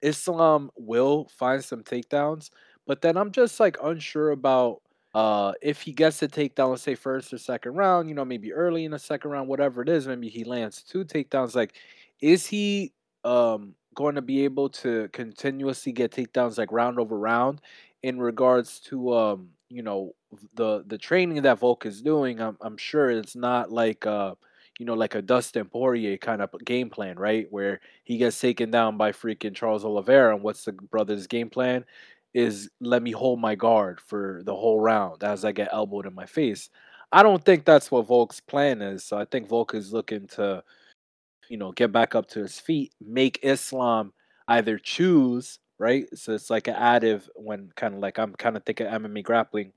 Islam will find some takedowns. But then I'm just, like, unsure about uh, if he gets a takedown, let's say, first or second round, you know, maybe early in the second round, whatever it is, maybe he lands two takedowns. Like, is he um, going to be able to continuously get takedowns, like, round over round in regards to, um, you know, the the training that Volk is doing? I'm, I'm sure it's not like, uh, you know, like a Dustin Poirier kind of game plan, right, where he gets taken down by freaking Charles Oliveira, and what's the brother's game plan? Is let me hold my guard for the whole round as I get elbowed in my face. I don't think that's what Volk's plan is. So I think Volk is looking to, you know, get back up to his feet, make Islam either choose, right? So it's like an additive when kind of like I'm kind of thinking M M A grappling.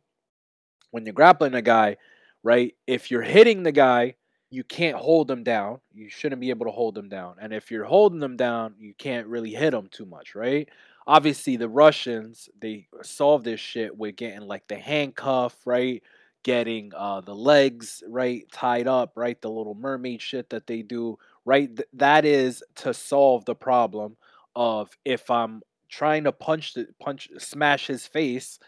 When you're grappling a guy, right? If you're hitting the guy, you can't hold them down. You shouldn't be able to hold them down. And if you're holding them down, you can't really hit them too much, right? Obviously, the Russians, they solved this shit with getting, like, the handcuff, right? Getting uh, the legs, right? Tied up, right? The little mermaid shit that they do, right? Th- that is to solve the problem of if I'm trying to punch, the, punch, smash his face,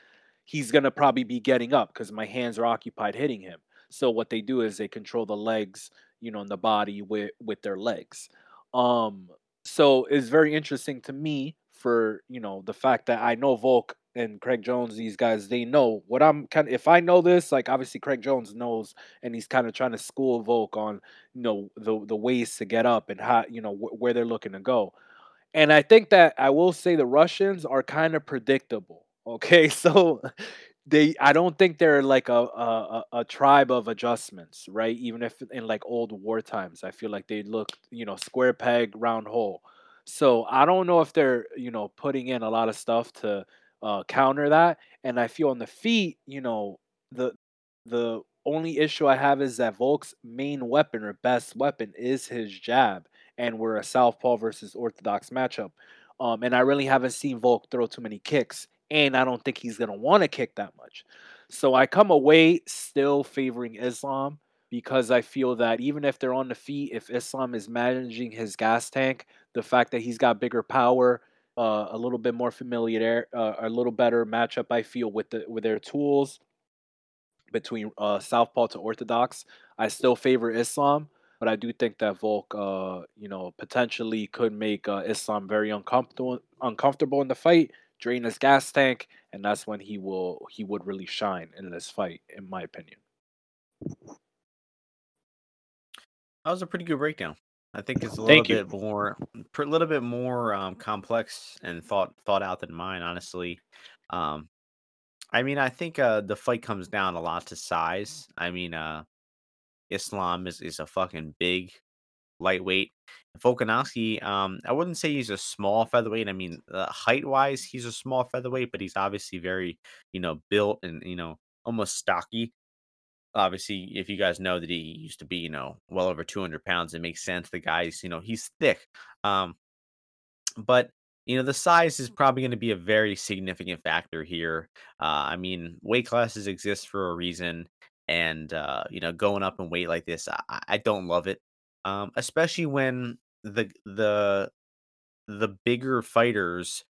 he's going to probably be getting up because my hands are occupied hitting him. So what they do is they control the legs, you know, and the body with, with their legs. Um, so it's very interesting to me. For, you know, the fact that I know Volk and Craig Jones, these guys, they know what I'm kind of, if I know this, like, obviously Craig Jones knows, and he's kind of trying to school Volk on, you know, the, the ways to get up and how, you know, wh- where they're looking to go. And I think that I will say the Russians are kind of predictable. Okay. So they, I don't think they're like a, a, a tribe of adjustments, right? Even if in like old war times, I feel like they look, you know, square peg, round hole. So I don't know if they're, you know, putting in a lot of stuff to uh, counter that. And I feel on the feet, you know, the the only issue I have is that Volk's main weapon or best weapon is his jab, and we're a southpaw versus orthodox matchup. Um, and I really haven't seen Volk throw too many kicks, and I don't think he's going to want to kick that much. So I come away still favoring Islam, because I feel that even if they're on the feet, if Islam is managing his gas tank, the fact that he's got bigger power, uh, a little bit more familiar, uh, a little better matchup, I feel, with the with their tools between uh, southpaw to orthodox, I still favor Islam. But I do think that Volk, uh, you know, potentially could make uh, Islam very uncomfortable, uncomfortable in the fight, drain his gas tank, and that's when he will he would really shine in this fight, in my opinion. That was a pretty good breakdown. I think it's a little bit more, a little bit more um, complex and thought thought out than mine, honestly. Um, I mean, I think uh, the fight comes down a lot to size. I mean, uh. Islam is, is a fucking big lightweight. Volkanovski, um, I wouldn't say he's a small featherweight. I mean, uh, height-wise, he's a small featherweight, but he's obviously very, you know, built and, you know, almost stocky. Obviously, if you guys know that he used to be, you know, well over two hundred pounds, it makes sense. The guy's, you know, he's thick. Um, but, you know, the size is probably going to be a very significant factor here. Uh, I mean, weight classes exist for a reason. And, uh, you know, going up in weight like this, I, I don't love it, um, especially when the the the bigger fighters'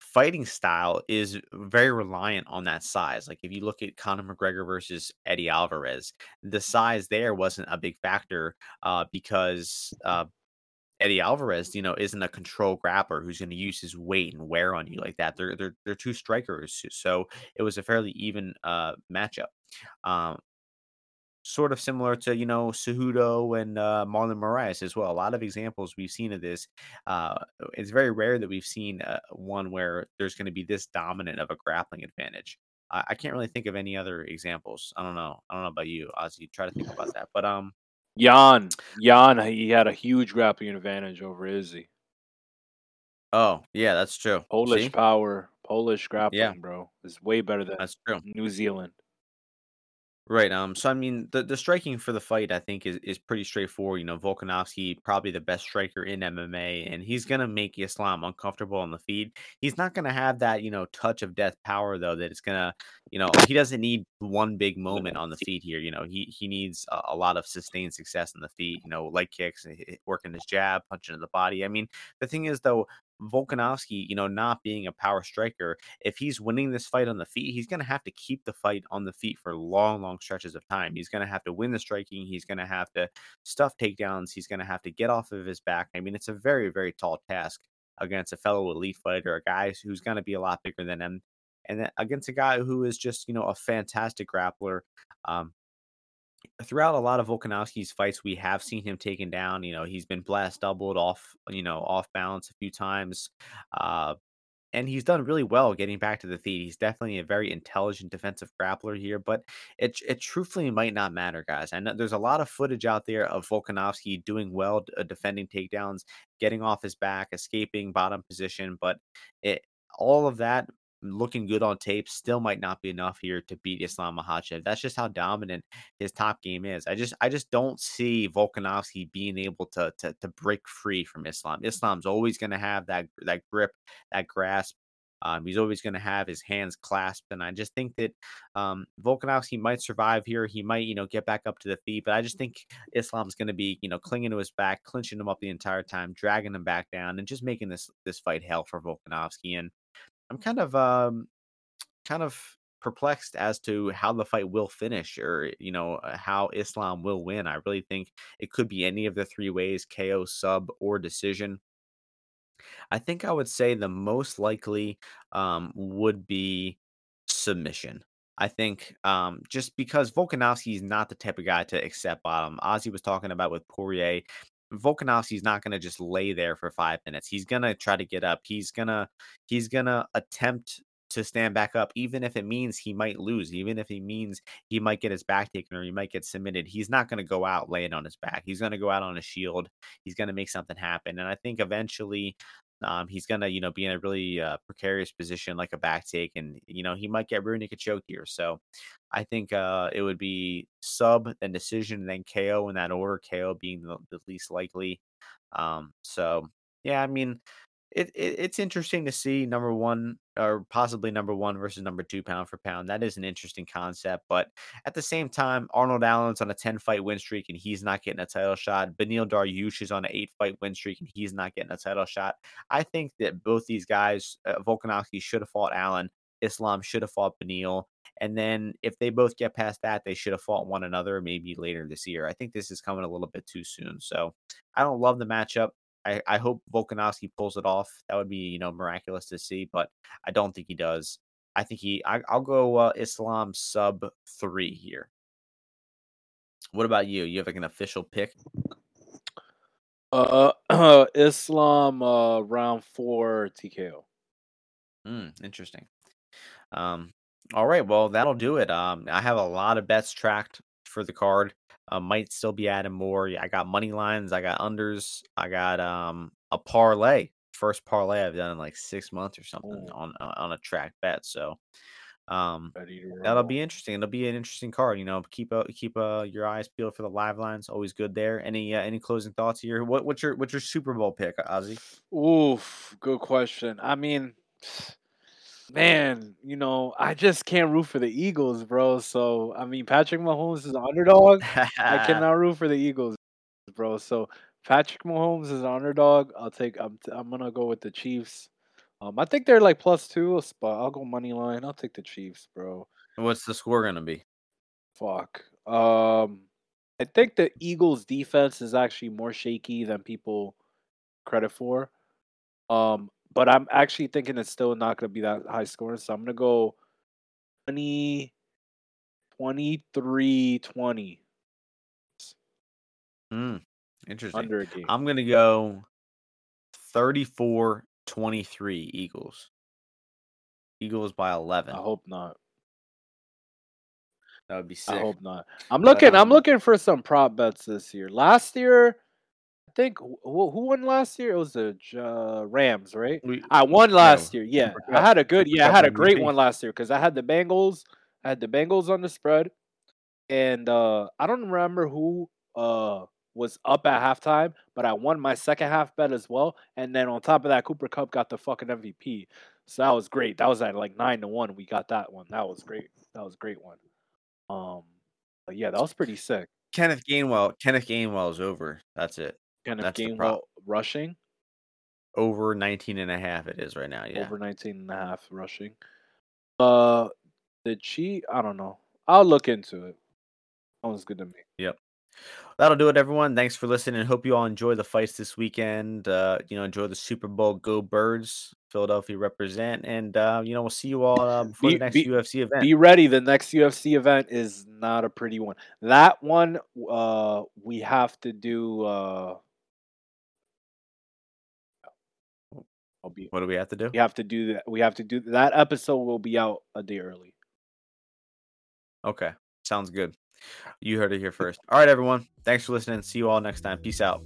fighting style is very reliant on that size. Like if you look at Conor McGregor versus Eddie Alvarez, the size there wasn't a big factor uh, because uh, Eddie Alvarez, you know, isn't a control grappler who's going to use his weight and wear on you like that. They're they're they're two strikers, so it was a fairly even uh, matchup. Um, sort of similar to, you know, Cejudo and uh, Marlon Moraes as well. A lot of examples we've seen of this. Uh, it's very rare that we've seen uh, one where there's going to be this dominant of a grappling advantage. I-, I can't really think of any other examples. I don't know. I don't know about you, Ozzy. Try to think about that. But um, Jan, Jan, he had a huge grappling advantage over Izzy. Oh yeah, that's true. Polish See? power, Polish grappling, yeah. Bro, is way better than that's true. New Zealand. Right. Um. So, I mean, the, the striking for the fight, I think, is, is pretty straightforward. You know, Volkanovski, probably the best striker in M M A, and he's going to make Islam uncomfortable on the feed. He's not going to have that, you know, touch of death power, though, that it's going to, you know, he doesn't need one big moment on the feed here. You know, he, he needs a, a lot of sustained success on the feed, you know, leg kicks, working his jab, punching to the body. I mean, the thing is, though, Volkanovski, you know, not being a power striker, if he's winning this fight on the feet, he's going to have to keep the fight on the feet for long, long stretches of time. He's going to have to win the striking. He's going to have to stuff takedowns. He's going to have to get off of his back. I mean, it's a very, very tall task against a fellow elite fighter, a guy who's going to be a lot bigger than him, and then against a guy who is just, you know, a fantastic grappler. Um, Throughout a lot of Volkanovski's fights, we have seen him taken down. You know, he's been blast doubled off, you know, off balance a few times. Uh, and he's done really well getting back to the feet. He's definitely a very intelligent defensive grappler here, but it it truthfully might not matter, guys. I know there's a lot of footage out there of Volkanovski doing well, uh, defending takedowns, getting off his back, escaping bottom position, but it all of that looking good on tape still might not be enough here to beat Islam Makhachev. That's just how dominant his top game is. I just I just don't see Volkanovski being able to to, to break free from Islam. Islam's always going to have that that grip, that grasp. Um, he's always going to have his hands clasped, and I just think that um, Volkanovski might survive here. He might, you know, get back up to the feet, but I just think Islam's going to be, you know, clinging to his back, clinching him up the entire time, dragging him back down, and just making this this fight hell for Volkanovski. And I'm kind of um, kind of perplexed as to how the fight will finish, or, you know, how Islam will win. I really think it could be any of the three ways: K O, sub, or decision. I think I would say the most likely um, would be submission. I think um, just because Volkanovski is not the type of guy to accept bottom. Ozzy was talking about with Poirier. Volkanovski's not going to just lay there for five minutes. He's going to try to get up. He's going to he's going to attempt to stand back up, even if it means he might lose, even if it means he might get his back taken or he might get submitted. He's not going to go out laying on his back. He's going to go out on a shield. He's going to make something happen. And I think eventually Um, he's going to, you know, be in a really uh, precarious position, like a back take, and, you know, he might get Rune Kachok here. So I think uh, it would be sub, then decision, and then K O in that order, K O being the, the least likely. Um, so, yeah, I mean, it, it it's interesting to see number one or possibly number one versus number two pound for pound. That is an interesting concept. But at the same time, Arnold Allen's on a ten-fight win streak, and he's not getting a title shot. Beneil Dariush is on an eight-fight win streak, and he's not getting a title shot. I think that both these guys, uh, Volkanovski should have fought Allen. Islam should have fought Beneil. And then if they both get past that, they should have fought one another maybe later this year. I think this is coming a little bit too soon. So I don't love the matchup. I, I hope Volkanovski pulls it off. That would be, you know, miraculous to see, but I don't think he does. I think he, I, I'll go uh, Islam sub three here. What about you? You have like an official pick? Uh, uh Islam uh, round four T K O. Hmm. Interesting. Um, all right. Well, that'll do it. Um, I have a lot of bets tracked for the card. Uh, might still be adding more. I got money lines. I got unders. I got um a parlay. First parlay I've done in like six months or something oh. on on a track bet. So um, that'll be interesting. It'll be an interesting card. You know, keep uh, keep uh, your eyes peeled for the live lines. Always good there. Any uh, any closing thoughts here? What what's your what's your Super Bowl pick, Ozzy? Oof, good question. I mean. Man, you know, I just can't root for the Eagles, bro. So, I mean, Patrick Mahomes is an underdog. I cannot root for the Eagles, bro. So, Patrick Mahomes is an underdog. I'll take, I'm, I'm going to go with the Chiefs. Um, I think they're like plus two, but I'll go money line. I'll take the Chiefs, bro. What's the score going to be? Fuck. Um, I think the Eagles defense is actually more shaky than people credit for. Um, But I'm actually thinking it's still not going to be that high scoring. So I'm going to go twenty, twenty-three, twenty. Mm, interesting. Under a game. I'm going to go thirty-four twenty-three Eagles. Eagles by eleven. I hope not. That would be sick. I hope not. I'm looking, um, I'm looking for some prop bets this year. Last year... I think who won last year? It was the uh, Rams, right? We, I won last yeah, year. Yeah, I had a good. Yeah, I had a great one last year because I had the Bengals. I had the Bengals on the spread, and uh, I don't remember who uh, was up at halftime, but I won my second half bet as well. And then on top of that, Cooper Kupp got the fucking M V P, so that was great. That was at like nine to one. We got that one. That was great. That was a great one. Um, but yeah, that was pretty sick. Kenneth Gainwell. Kenneth Gainwell is over. That's it. Kind of game well rushing over nineteen and a half it is right now. Yeah, over nineteen and a half rushing. Uh the Chiefs, I don't know, I'll look into it. Sounds good to me. Yep, that'll do it, everyone. Thanks for listening. Hope you all enjoy the fights this weekend. Uh you know, enjoy the Super Bowl. Go Birds. Philadelphia represent. And uh you know, we'll see you all uh, before be, the next be, U F C event. Be ready. The next U F C event is not a pretty one. That one uh we have to do uh I'll be, what do we have to do? We have to do that. We have to do that episode will be out a day early. Okay. Sounds good. You heard it here first. All right, everyone. Thanks for listening. See you all next time. Peace out.